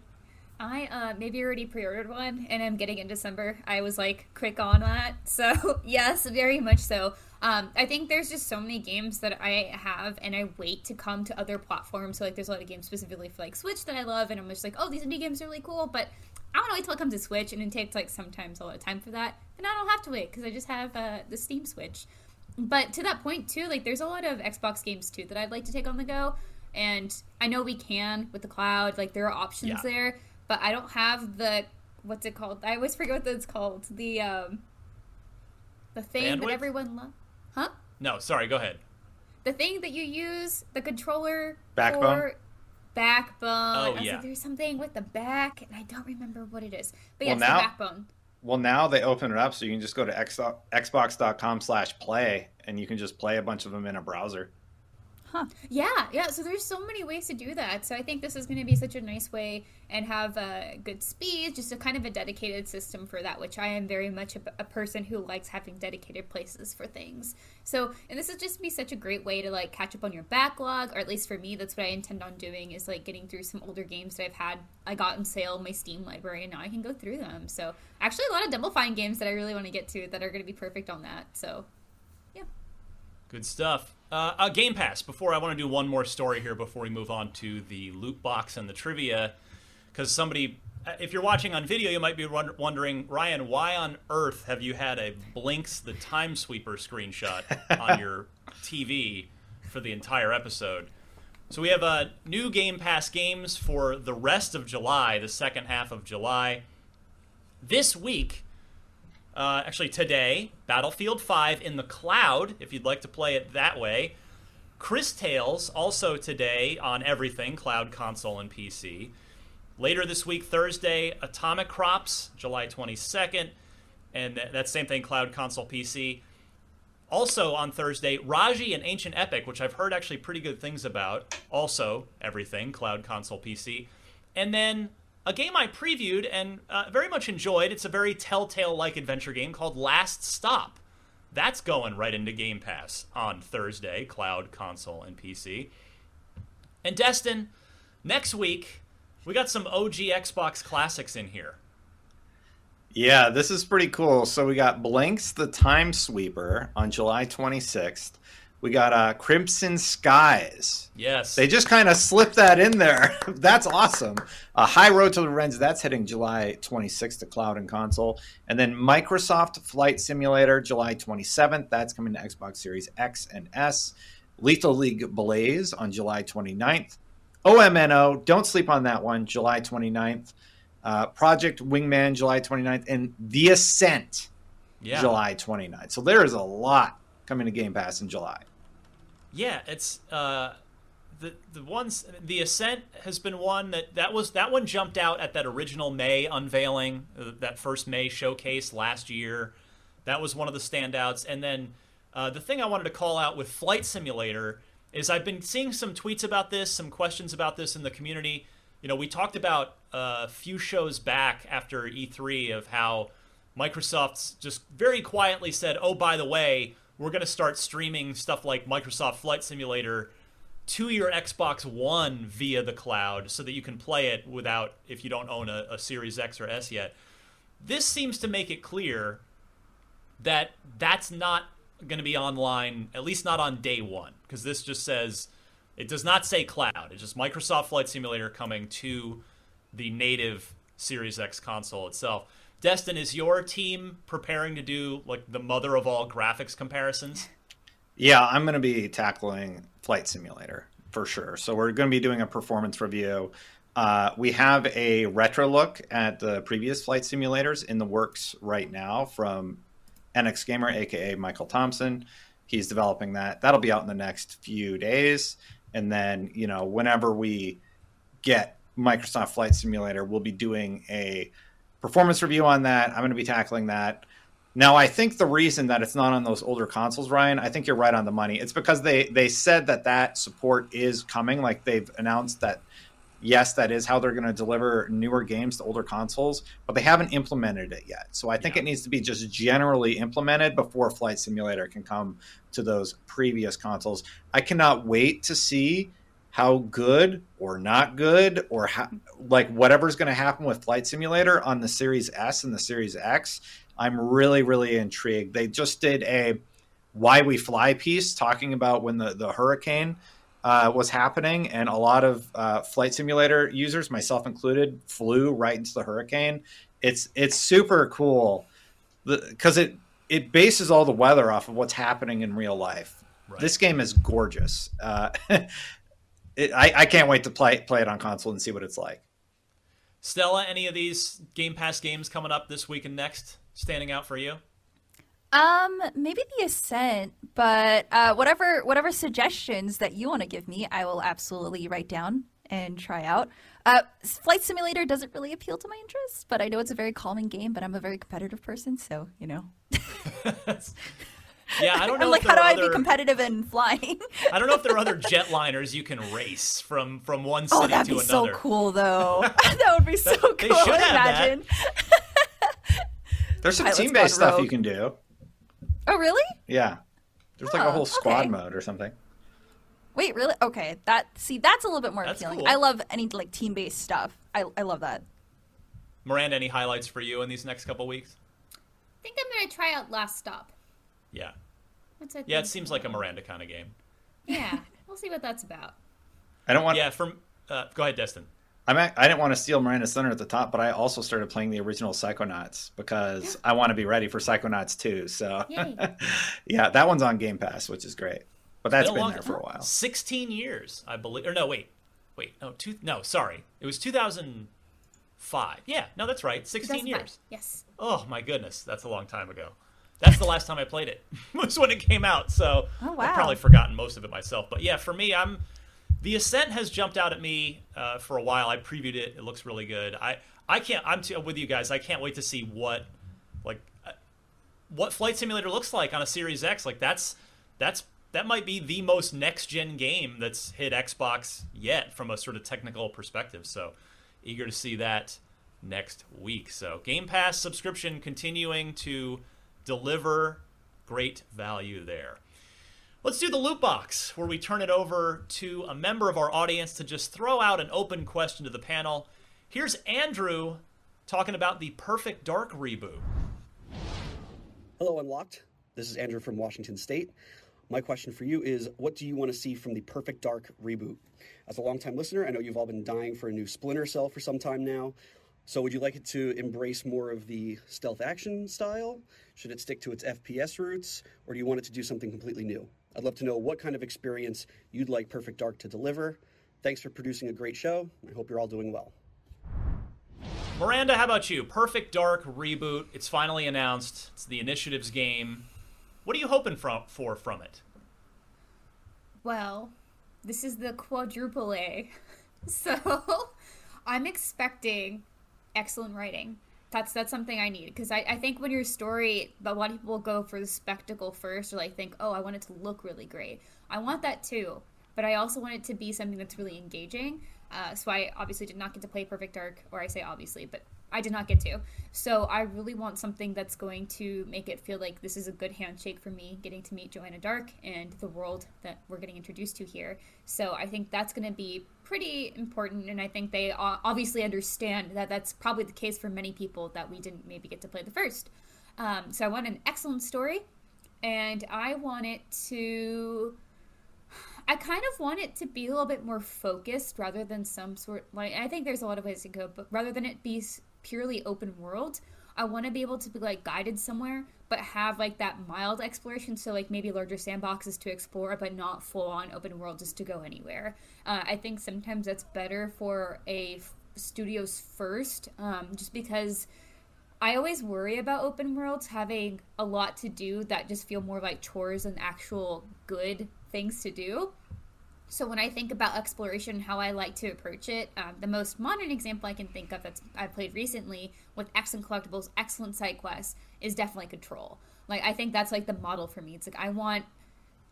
I uh, maybe already pre-ordered one, and I'm getting in December. I was, like, quick on that. So, yes, very much so. Um, I think there's just so many games that I have, and I wait to come to other platforms. So, like, there's a lot of games specifically for, like, Switch that I love, and I'm just like, oh, these indie games are really cool, but I want to wait till it comes to Switch, and it takes, like, sometimes a lot of time for that. And I don't have to wait, because I just have uh, the Steam Switch. But to that point, too, like, there's a lot of Xbox games, too, that I'd like to take on the go. And I know we can with the cloud. Like, there are options yeah. there. But I don't have the, what's it called? I always forget what that's called. The, um, the thing Bandwidth? that everyone loves. Huh? No, sorry, go ahead. The thing that you use, the controller. Backbone? For backbone. Oh, I was yeah. like, there's something with the back, and I don't remember what it is. But yeah, well, it's now, the backbone. Well, now they open it up, so you can just go to xbox.com slash play, and you can just play a bunch of them in a browser. Huh. Yeah, yeah. So there's so many ways to do that. So I think this is going to be such a nice way and have a uh, good speed, just a kind of a dedicated system for that, which I am very much a, a person who likes having dedicated places for things. So, and this is just be such a great way to like catch up on your backlog, or at least for me, that's what I intend on doing is like getting through some older games that I've had. I got in sale my Steam library and now I can go through them. So actually a lot of Double Fine games that I really want to get to that are going to be perfect on that. So yeah. Good stuff. Uh, uh, Game Pass, before I want to do one more story here before we move on to the loot box and the trivia, because somebody, if you're watching on video, you might be wondering, Ryan, why on earth have you had a Blinks the Time Sweeper screenshot on your T V for the entire episode? So we have uh, new Game Pass games for the rest of July, the second half of July. This week... Uh, actually, today, Battlefield five in the cloud, if you'd like to play it that way. Chris Tales, also today on everything, cloud, console, and P C. Later this week, Thursday, Atomic Crops, July twenty-second. And th- that same thing, cloud, console, P C. Also on Thursday, Raji and Ancient Epic, which I've heard actually pretty good things about. Also, everything, cloud, console, P C. And then... a game I previewed and uh, very much enjoyed. It's a very Telltale-like adventure game called Last Stop. That's going right into Game Pass on Thursday, cloud, console, and P C. And Destin, next week, we got some O G Xbox classics in here. Yeah, this is pretty cool. So we got Blinks the Time Sweeper on July twenty-sixth. We got uh, Crimson Skies. Yes. They just kind of slipped that in there. That's awesome. Uh, High Road to Lorenz, that's hitting July twenty-sixth to cloud and console. And then Microsoft Flight Simulator, July twenty-seventh. That's coming to Xbox Series X and S. Lethal League Blaze on July twenty-ninth. O M N O, don't sleep on that one, July twenty-ninth. Uh, Project Wingman, July twenty-ninth. And The Ascent, yeah. July twenty-ninth. So there is a lot coming to Game Pass in July. Yeah, it's uh, the the ones the Ascent has been one that that was that one jumped out at that original May unveiling, uh, that first May showcase last year. That was one of the standouts. And then uh, the thing I wanted to call out with Flight Simulator is I've been seeing some tweets about this, some questions about this in the community. You know, we talked about uh, a few shows back after E three of how Microsoft's just very quietly said, "Oh, by the way, we're going to start streaming stuff like Microsoft Flight Simulator to your Xbox One via the cloud so that you can play it without, if you don't own a, a Series X or S yet." This seems to make it clear that that's not going to be online, at least not on day one, because this just says, it does not say cloud. It's just Microsoft Flight Simulator coming to the native Series X console itself. Destin, is your team preparing to do, like, the mother of all graphics comparisons? Yeah, I'm going to be tackling Flight Simulator for sure. So we're going to be doing a performance review. Uh, we have a retro look at the previous Flight Simulators in the works right now from N X Gamer, a k a. Michael Thompson. He's developing that. That'll be out in the next few days. And then, you know, whenever we get Microsoft Flight Simulator, we'll be doing a performance review on that. I'm going to be tackling that. Now, I think the reason that it's not on those older consoles, Ryan, I think you're right on the money. It's because they they said that that support is coming. Like, they've announced that, yes, that is how they're going to deliver newer games to older consoles, but they haven't implemented it yet. So I think yeah. it needs to be just generally implemented before Flight Simulator can come to those previous consoles. I cannot wait to see how good or not good or how, like whatever's going to happen with Flight Simulator on the Series S and the Series X, I'm really, really intrigued. They just did a Why We Fly piece talking about when the, the hurricane uh, was happening, and a lot of uh, Flight Simulator users, myself included, flew right into the hurricane. It's it's super cool because it, it bases all the weather off of what's happening in real life. Right. This game is gorgeous. Uh, it, I, I can't wait to play play it on console and see what it's like. Stella, any of these Game Pass games coming up this week and next standing out for you? Um, maybe The Ascent, but uh, whatever whatever suggestions that you want to give me, I will absolutely write down and try out. Uh, Flight Simulator doesn't really appeal to my interests, but I know it's a very calming game, but I'm a very competitive person, so, you know. Yeah, I don't know. I'm like, if how do other... I be competitive in flying? I don't know if there are other jetliners you can race from from one city oh, to another. Oh, that'd be so cool, though. That would be so that, cool. They should imagine. Have that. There's some Pilots team-based stuff rogue. You can do. Oh, really? Yeah. There's oh, like a whole squad okay. mode or something. Wait, really? Okay. That see, that's a little bit more that's appealing. Cool. I love any like team-based stuff. I I love that. Miranda, any highlights for you in these next couple weeks? I think I'm gonna try out Last Stop. Yeah. What's that yeah, it seems like a Miranda kind of game. Yeah, we'll see what that's about. I don't want. Yeah, from uh, go ahead, Destin. I'm at, I didn't want to steal Miranda's thunder at the top, but I also started playing the original Psychonauts because yeah. I want to be ready for Psychonauts two. So, yeah, that one's on Game Pass, which is great. But that's been, been long, there for a while. Sixteen years, I believe. Or no, wait, wait, no, two, no, sorry, it was two thousand five. Yeah, no, that's right, sixteen years. Yes. Oh my goodness, that's a long time ago. That's the last time I played it, was when it came out. So oh, wow. I've probably forgotten most of it myself. But yeah, for me, I'm The Ascent has jumped out at me uh, for a while. I previewed it; it looks really good. I, I can't. I'm too, with you guys. I can't wait to see what like uh, what Flight Simulator looks like on a Series X. Like that's that's that might be the most next gen game that's hit Xbox yet from a sort of technical perspective. So eager to see that next week. So Game Pass subscription continuing to deliver great value there. Let's do the loot box, where we turn it over to a member of our audience to just throw out an open question to the panel. Here's Andrew talking about the Perfect Dark reboot. Hello, Unlocked. This is Andrew from Washington State. My question for you is, what do you want to see from the Perfect Dark reboot? As a longtime listener, I know you've all been dying for a new Splinter Cell for some time now. So would you like it to embrace more of the stealth action style? Should it stick to its F P S roots? Or do you want it to do something completely new? I'd love to know what kind of experience you'd like Perfect Dark to deliver. Thanks for producing a great show. I hope you're all doing well. Miranda, how about you? Perfect Dark reboot. It's finally announced. It's the Initiative's game. What are you hoping for from it? Well, this is the quadruple A. So I'm expecting excellent writing. That's that's something I need, because I, I think when your story, a lot of people go for the spectacle first, or like think, oh, I want it to look really great. I want that too, but I also want it to be something that's really engaging. Uh, so I obviously did not get to play Perfect Dark, or I say obviously, but I did not get to. So I really want something that's going to make it feel like this is a good handshake for me, getting to meet Joanna Dark and the world that we're getting introduced to here. So I think that's going to be pretty important, and I think they obviously understand that that's probably the case for many people that we didn't maybe get to play the first. Um, so I want an excellent story, and I want it to... I kind of want it to be a little bit more focused rather than some sort... like I think there's a lot of ways to go, but rather than it be purely open world, I want to be able to be like guided somewhere, but have like that mild exploration. So like maybe larger sandboxes to explore, but not full on open world just to go anywhere. Uh, I think sometimes that's better for a f- studio's first, um, just because I always worry about open worlds having a lot to do that just feel more like chores than actual good things to do. So when I think about exploration, how I like to approach it, um, the most modern example I can think of that's I've played recently with excellent collectibles, excellent side quests, is definitely Control. Like, I think that's like the model for me. It's like, I want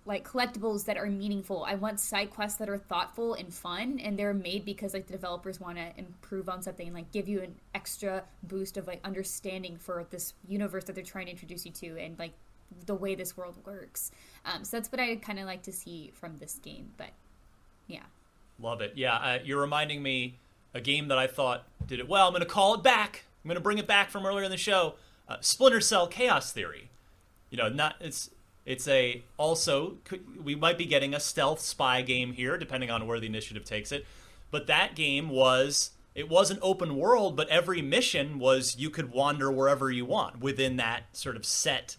like collectibles that are meaningful. I want side quests that are thoughtful and fun, and they're made because like the developers want to improve on something and like give you an extra boost of like understanding for this universe that they're trying to introduce you to, and like the way this world works. Um, so that's what I kind of like to see from this game, but yeah. Love it. Yeah, uh, you're reminding me a game that I thought did it well. I'm going to call it back. I'm going to bring it back from earlier in the show. Uh, Splinter Cell Chaos Theory. You know, not it's it's a also could, we might be getting a stealth spy game here, depending on where the initiative takes it. But that game was it was an open world, but every mission was you could wander wherever you want within that sort of set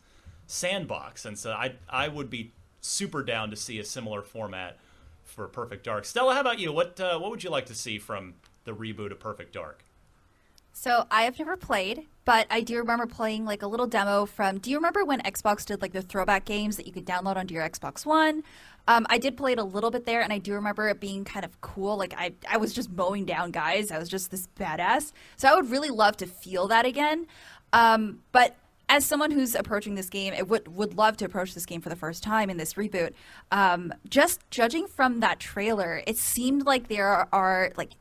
sandbox. And so I I would be super down to see a similar format for Perfect Dark. Stella, how about you? What uh, what would you like to see from the reboot of Perfect Dark? So I have never played, but I do remember playing like a little demo from, do you remember when Xbox did like the throwback games that you could download onto your Xbox One? Um, I did play it a little bit there, and I do remember it being kind of cool. Like I, I was just mowing down guys. I was just this badass. So I would really love to feel that again. Um, but as someone who's approaching this game, I would, would love to approach this game for the first time in this reboot. Um, just judging from that trailer, it seemed like there are, are like,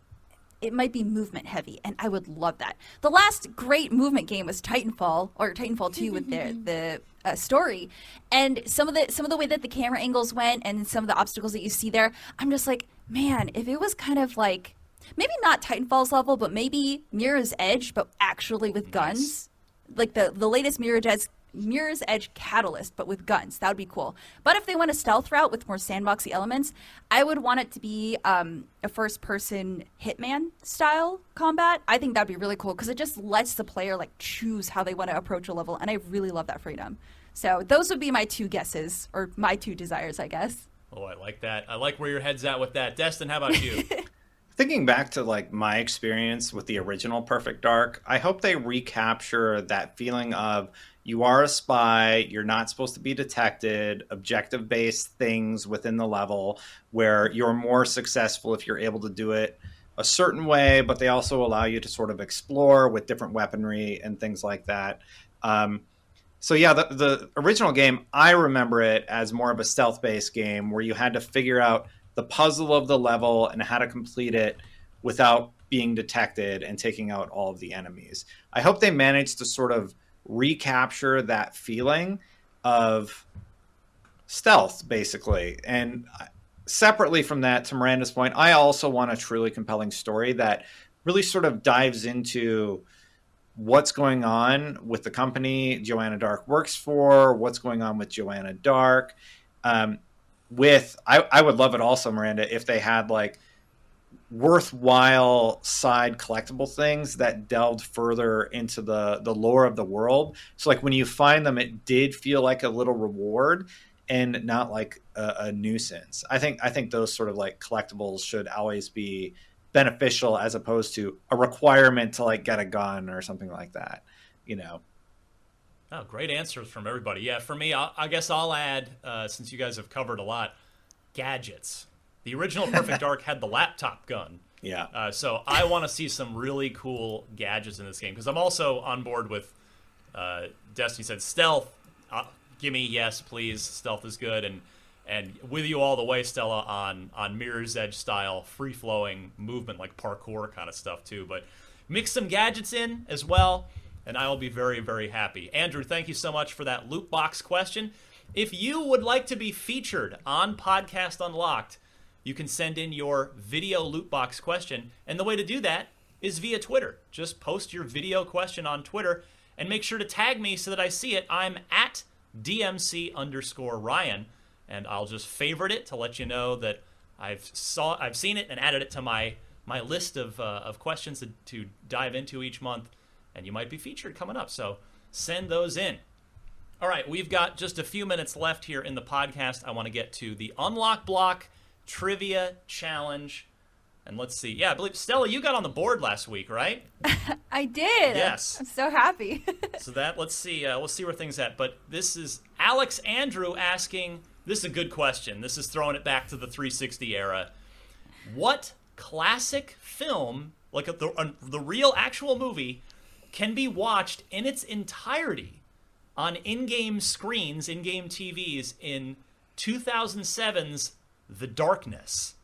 it might be movement heavy, and I would love that. The last great movement game was Titanfall, or Titanfall two with the the uh, story, and some of the some of the way that the camera angles went, and some of the obstacles that you see there, I'm just like, man, if it was kind of like, maybe not Titanfall's level, but maybe Mirror's Edge, but actually with guns. Like the, the latest Mirror's Edge, Mirror's Edge Catalyst, but with guns. That would be cool. But if they went a stealth route with more sandboxy elements, I would want it to be um, a first-person Hitman style combat. I think that'd be really cool because it just lets the player like choose how they want to approach a level, and I really love that freedom. So those would be my two guesses, or my two desires, I guess. Oh, I like that. I like where your head's at with that. Destin, how about you? Thinking back to like my experience with the original Perfect Dark, I hope they recapture that feeling of you are a spy, you're not supposed to be detected, objective-based things within the level where you're more successful if you're able to do it a certain way, but they also allow you to sort of explore with different weaponry and things like that. Um, So yeah, the, the original game, I remember it as more of a stealth-based game where you had to figure out the puzzle of the level and how to complete it without being detected and taking out all of the enemies. I hope they manage to sort of recapture that feeling of stealth, basically. And separately from that, to Miranda's point, I also want a truly compelling story that really sort of dives into what's going on with the company Joanna Dark works for, what's going on with Joanna Dark. Um, With I, I would love it also, Miranda, if they had like worthwhile side collectible things that delved further into the, the lore of the world. So like when you find them, it did feel like a little reward and not like a, a nuisance. I think I think those sort of like collectibles should always be beneficial as opposed to a requirement to like get a gun or something like that, you know. Oh, great answers from everybody. Yeah, for me, I, I guess I'll add, uh, since you guys have covered a lot, gadgets. The original Perfect Dark had the laptop gun. Yeah. Uh, so I want to see some really cool gadgets in this game because I'm also on board with uh, Destiny said stealth. Uh, give me yes, please. Stealth is good. And and with you all the way, Stella, on, on Mirror's Edge style, free-flowing movement, like parkour kind of stuff too. But mix some gadgets in as well. And I will be very, very happy. Andrew, thank you so much for that loot box question. If you would like to be featured on Podcast Unlocked, you can send in your video loot box question. And the way to do that is via Twitter. Just post your video question on Twitter and make sure to tag me so that I see it. I'm at D M C underscore Ryan, and I'll just favorite it to let you know that I've saw I've seen it and added it to my my list of uh, of questions to, to dive into each month. And you might be featured coming up, so send those in. All right, we've got just a few minutes left here in the podcast. I want to get to the Unlock Block Trivia Challenge. And let's see. Yeah, I believe, Stella, you got on the board last week, right? I did. Yes. I'm so happy. So that, let's see. Uh, we'll see where things at. But this is Alex Andrew asking, this is a good question. This is throwing it back to the three sixty era. What classic film, like a, the, a, the real actual movie, can be watched in its entirety on in-game screens, in-game T Vs in two thousand seven's The Darkness?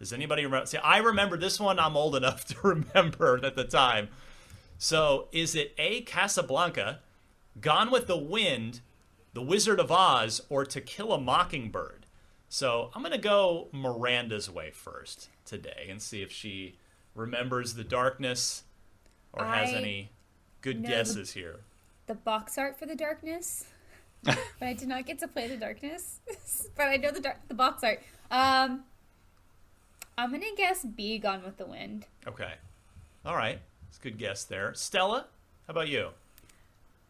Does anybody remember? See, I remember this one. I'm old enough to remember it at the time. So is it A, Casablanca, Gone with the Wind, The Wizard of Oz, or To Kill a Mockingbird? So I'm going to go Miranda's way first. today and see if she remembers the darkness or I has any good guesses the, here. The box art for the darkness, but I did not get to play the darkness. But I know the dark, the box art. Um, I'm going to guess B, Gone with the Wind. Okay. All right. That's a good guess there. Stella, how about you?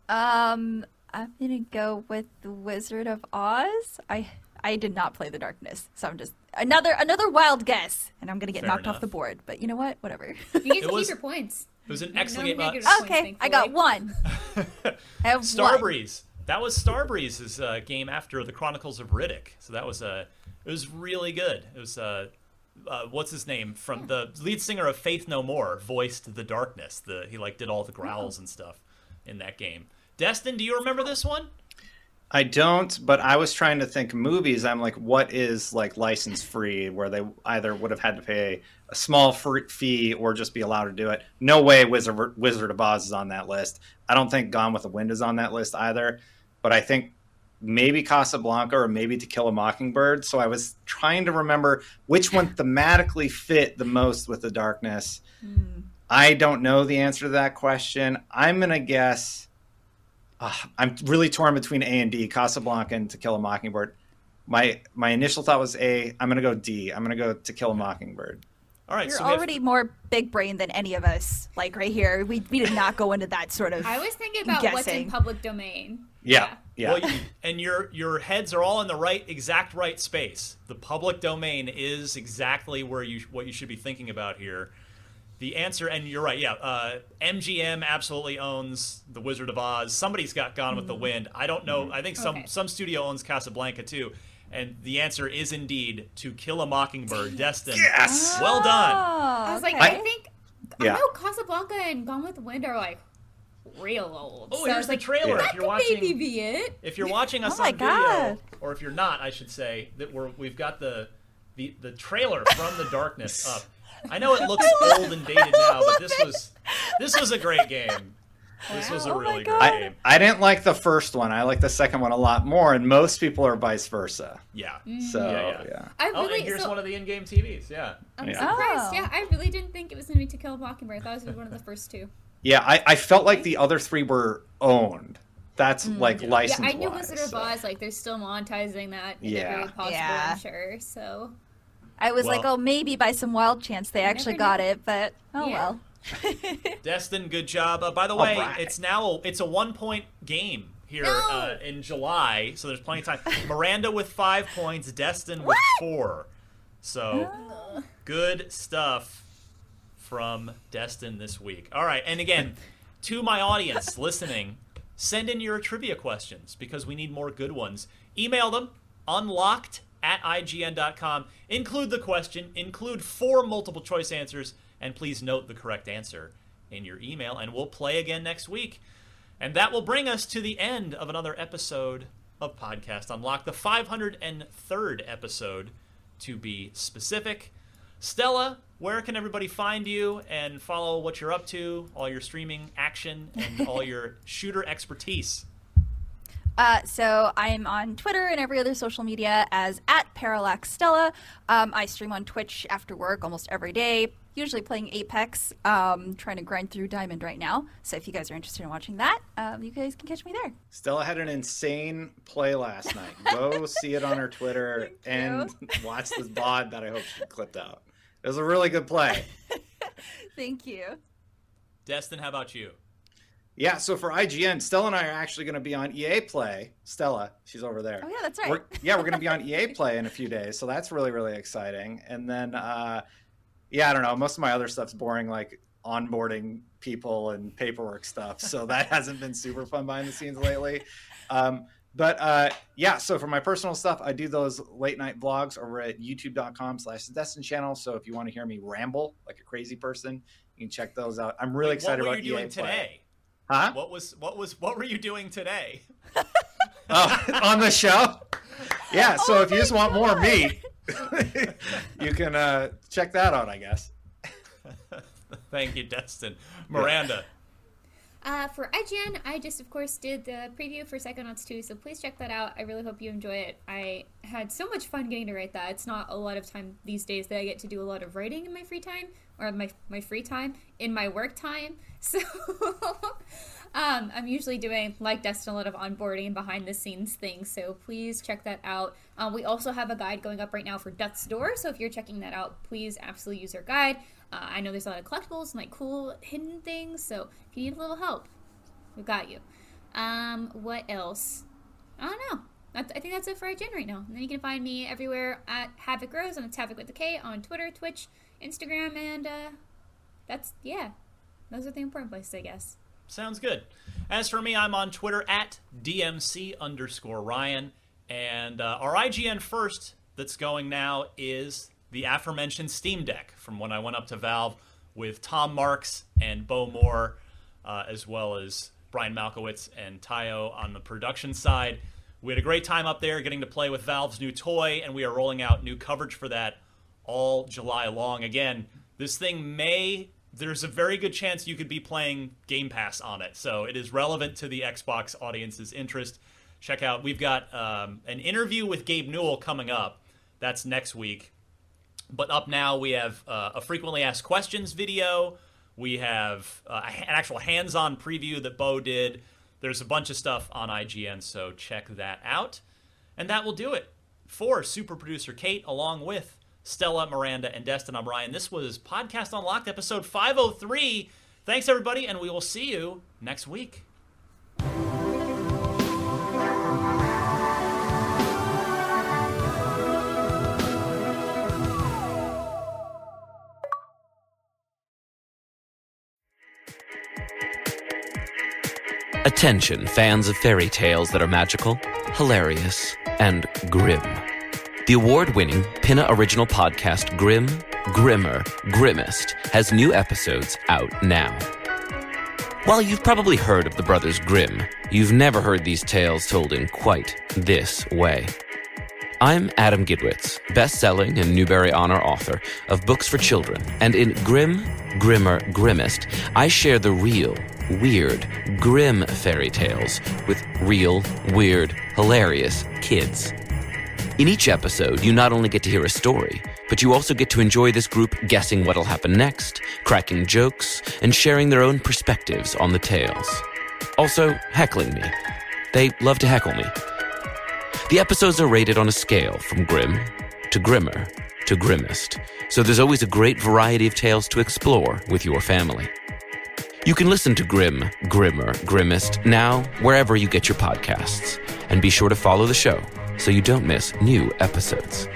Um, I'm going to go with The Wizard of Oz. I I did not play The Darkness, so I'm just... Another another wild guess, and I'm going to get Fair knocked enough. Off the board. But you know what? Whatever. You get to was, keep your points. It was an excellent no game. Points, okay, I got one. I Starbreeze. One. That was Starbreeze's uh, game after The Chronicles of Riddick. So that was... Uh, it was really good. It was... Uh, Uh, what's his name from yeah. the lead singer of Faith No More voiced The Darkness. The he like did all the growls and stuff in that game. Destin, do you remember this one? I don't, but I was trying to think movies. I'm like, what is like license free where they either would have had to pay a small fee or just be allowed to do it. No way Wizard Wizard of Oz is on that list. I don't think Gone with the Wind is on that list either, but I think maybe Casablanca or maybe To Kill a Mockingbird. So I was trying to remember which one thematically fit the most with The Darkness. Mm. I don't know the answer to that question. I'm going to guess. Uh, I'm really torn between A and D, Casablanca and To Kill a Mockingbird. My my initial thought was A. I'm going to go D. I'm going to go To Kill a Mockingbird. All right, you're so already have... more big brain than any of us. Like right here, we we did not go into that sort of. I was thinking about guessing. What's in public domain. Yeah, yeah. yeah. Well, you, and your your heads are all in the right exact right space. The public domain is exactly where you what you should be thinking about here. The answer, and you're right. Yeah, uh, M G M absolutely owns The Wizard of Oz. Somebody's got Gone mm-hmm. with the Wind. I don't know. Mm-hmm. I think some okay. some studio owns Casablanca too. And the answer is indeed To Kill a Mockingbird. Destin. Yes! Oh, well done. I was like, okay. I think, I yeah. know Casablanca and Gone with the Wind are like real old. Oh, so here's the like, trailer. That if you're could watching, maybe be it. If you're watching us oh on God. video, or if you're not, I should say, that we're, we've got the, the, the trailer from The Darkness up. I know it looks love, old and dated now, but this it. was this was a great game. Wow. This was a oh really good game. I, I didn't like the first one. I like the second one a lot more, and most people are vice versa. Yeah. Mm-hmm. So, yeah. yeah. yeah. I really, oh, and here's so, one of the in-game T Vs, yeah. I'm yeah. surprised. Oh. Yeah, I really didn't think it was going to be To Kill a Mockingbird. I thought it was going to be one of the first two. Yeah, I, I felt like the other three were owned. That's, mm-hmm. like, licensed. Yeah, I knew Wizard of Oz, like, they're still monetizing that. In yeah. Every possible, yeah. I'm sure, so. I was well, like, oh, maybe by some wild chance they I actually got knew. it, but oh yeah. well. Destin, good job. Uh, by the way, right. it's now it's a one-point game here no. uh, in July, so there's plenty of time. Miranda with five points, Destin with what? four. So no. good stuff from Destin this week. All right, and again, to my audience listening, send in your trivia questions because we need more good ones. Email them, unlocked at I G N dot com. Include the question, include four multiple-choice answers, and please note the correct answer in your email, and we'll play again next week. And that will bring us to the end of another episode of Podcast Unlocked, the five hundred third episode, to be specific. Stella, where can everybody find you and follow what you're up to, all your streaming action, and all your shooter expertise? Uh, so I'm on Twitter and every other social media as at ParallaxStella. Um, I stream on Twitch after work almost every day, usually playing Apex, um, trying to grind through Diamond right now. So if you guys are interested in watching that, um, you guys can catch me there. Stella had an insane play last night. Go see it on her Twitter and watch this bod that I hope she clipped out. It was a really good play. Thank you. Destin, how about you? Yeah, so for I G N, Stella and I are actually going to be on E A Play. Stella, she's over there. Oh, yeah, that's right. We're, yeah, we're going to be on E A Play in a few days, so that's really, really exciting. And then... Uh, Yeah, I don't know. Most of my other stuff's boring, like onboarding people and paperwork stuff. So that hasn't been super fun behind the scenes lately. Um, but uh, yeah, so for my personal stuff, I do those late night vlogs over at youtube dot com slash Destin Channel. So if you want to hear me ramble like a crazy person, you can check those out. I'm really Wait, excited about E A Play. What were you doing today? Huh? What was what was what were you doing today? Oh, on the show? Yeah. So oh if you just God. want more of me. You can uh, check that out, I guess. Thank you, Destin. Miranda. Uh, for I G N, I just, of course, did the preview for Psychonauts two, so please check that out. I really hope you enjoy it. I had so much fun getting to write that. It's not a lot of time these days that I get to do a lot of writing in my free time, or my my free time, in my work time. So um, I'm usually doing, like Destin, a lot of onboarding and behind-the-scenes things, so please check that out. Um, we also have a guide going up right now for Death's Door, so if you're checking that out, please absolutely use our guide. Uh, I know there's a lot of collectibles and like cool hidden things, so if you need a little help, we've got you. Um, what else? I don't know. That's, I think that's it for I G N right now. And then you can find me everywhere at Havoc Rose, and it's Havoc with a K on Twitter, Twitch, Instagram, and uh, that's, yeah, those are the important places, I guess. Sounds good. As for me, I'm on Twitter at DMC underscore Ryan, and uh, our I G N first that's going now is the aforementioned Steam Deck from when I went up to Valve with Tom Marks and Bo Moore, uh, as well as Brian Malkowitz and Tayo on the production side. We had a great time up there getting to play with Valve's new toy, and we are rolling out new coverage for that all July long. Again, this thing may, there's a very good chance you could be playing Game Pass on it, so it is relevant to the Xbox audience's interest. Check out, we've got um, an interview with Gabe Newell coming up. That's next week. But up now, we have uh, a frequently asked questions video. We have uh, an actual hands-on preview that Bo did. There's a bunch of stuff on I G N, so check that out. And that will do it for Super Producer Kate, along with Stella, Miranda, and Destin. I'm Ryan. This was Podcast Unlocked, episode five oh three. Thanks, everybody, and we will see you next week. Attention, fans of fairy tales that are magical, hilarious, and grim. The award-winning Pinna Original podcast Grim, Grimmer, Grimmest has new episodes out now. While you've probably heard of the brothers Grimm, you've never heard these tales told in quite this way. I'm Adam Gidwitz, best-selling and Newbery Honor author of books for children, and in Grim, Grimmer, Grimmest, I share the real, weird, grim fairy tales with real, weird, hilarious kids. In each episode, you not only get to hear a story, but you also get to enjoy this group guessing what'll happen next, cracking jokes, and sharing their own perspectives on the tales. Also, heckling me. They love to heckle me. The episodes are rated on a scale from grim to grimmer to grimmest, so there's always a great variety of tales to explore with your family. You can listen to Grim, Grimmer, Grimmest now wherever you get your podcasts, and be sure to follow the show so you don't miss new episodes.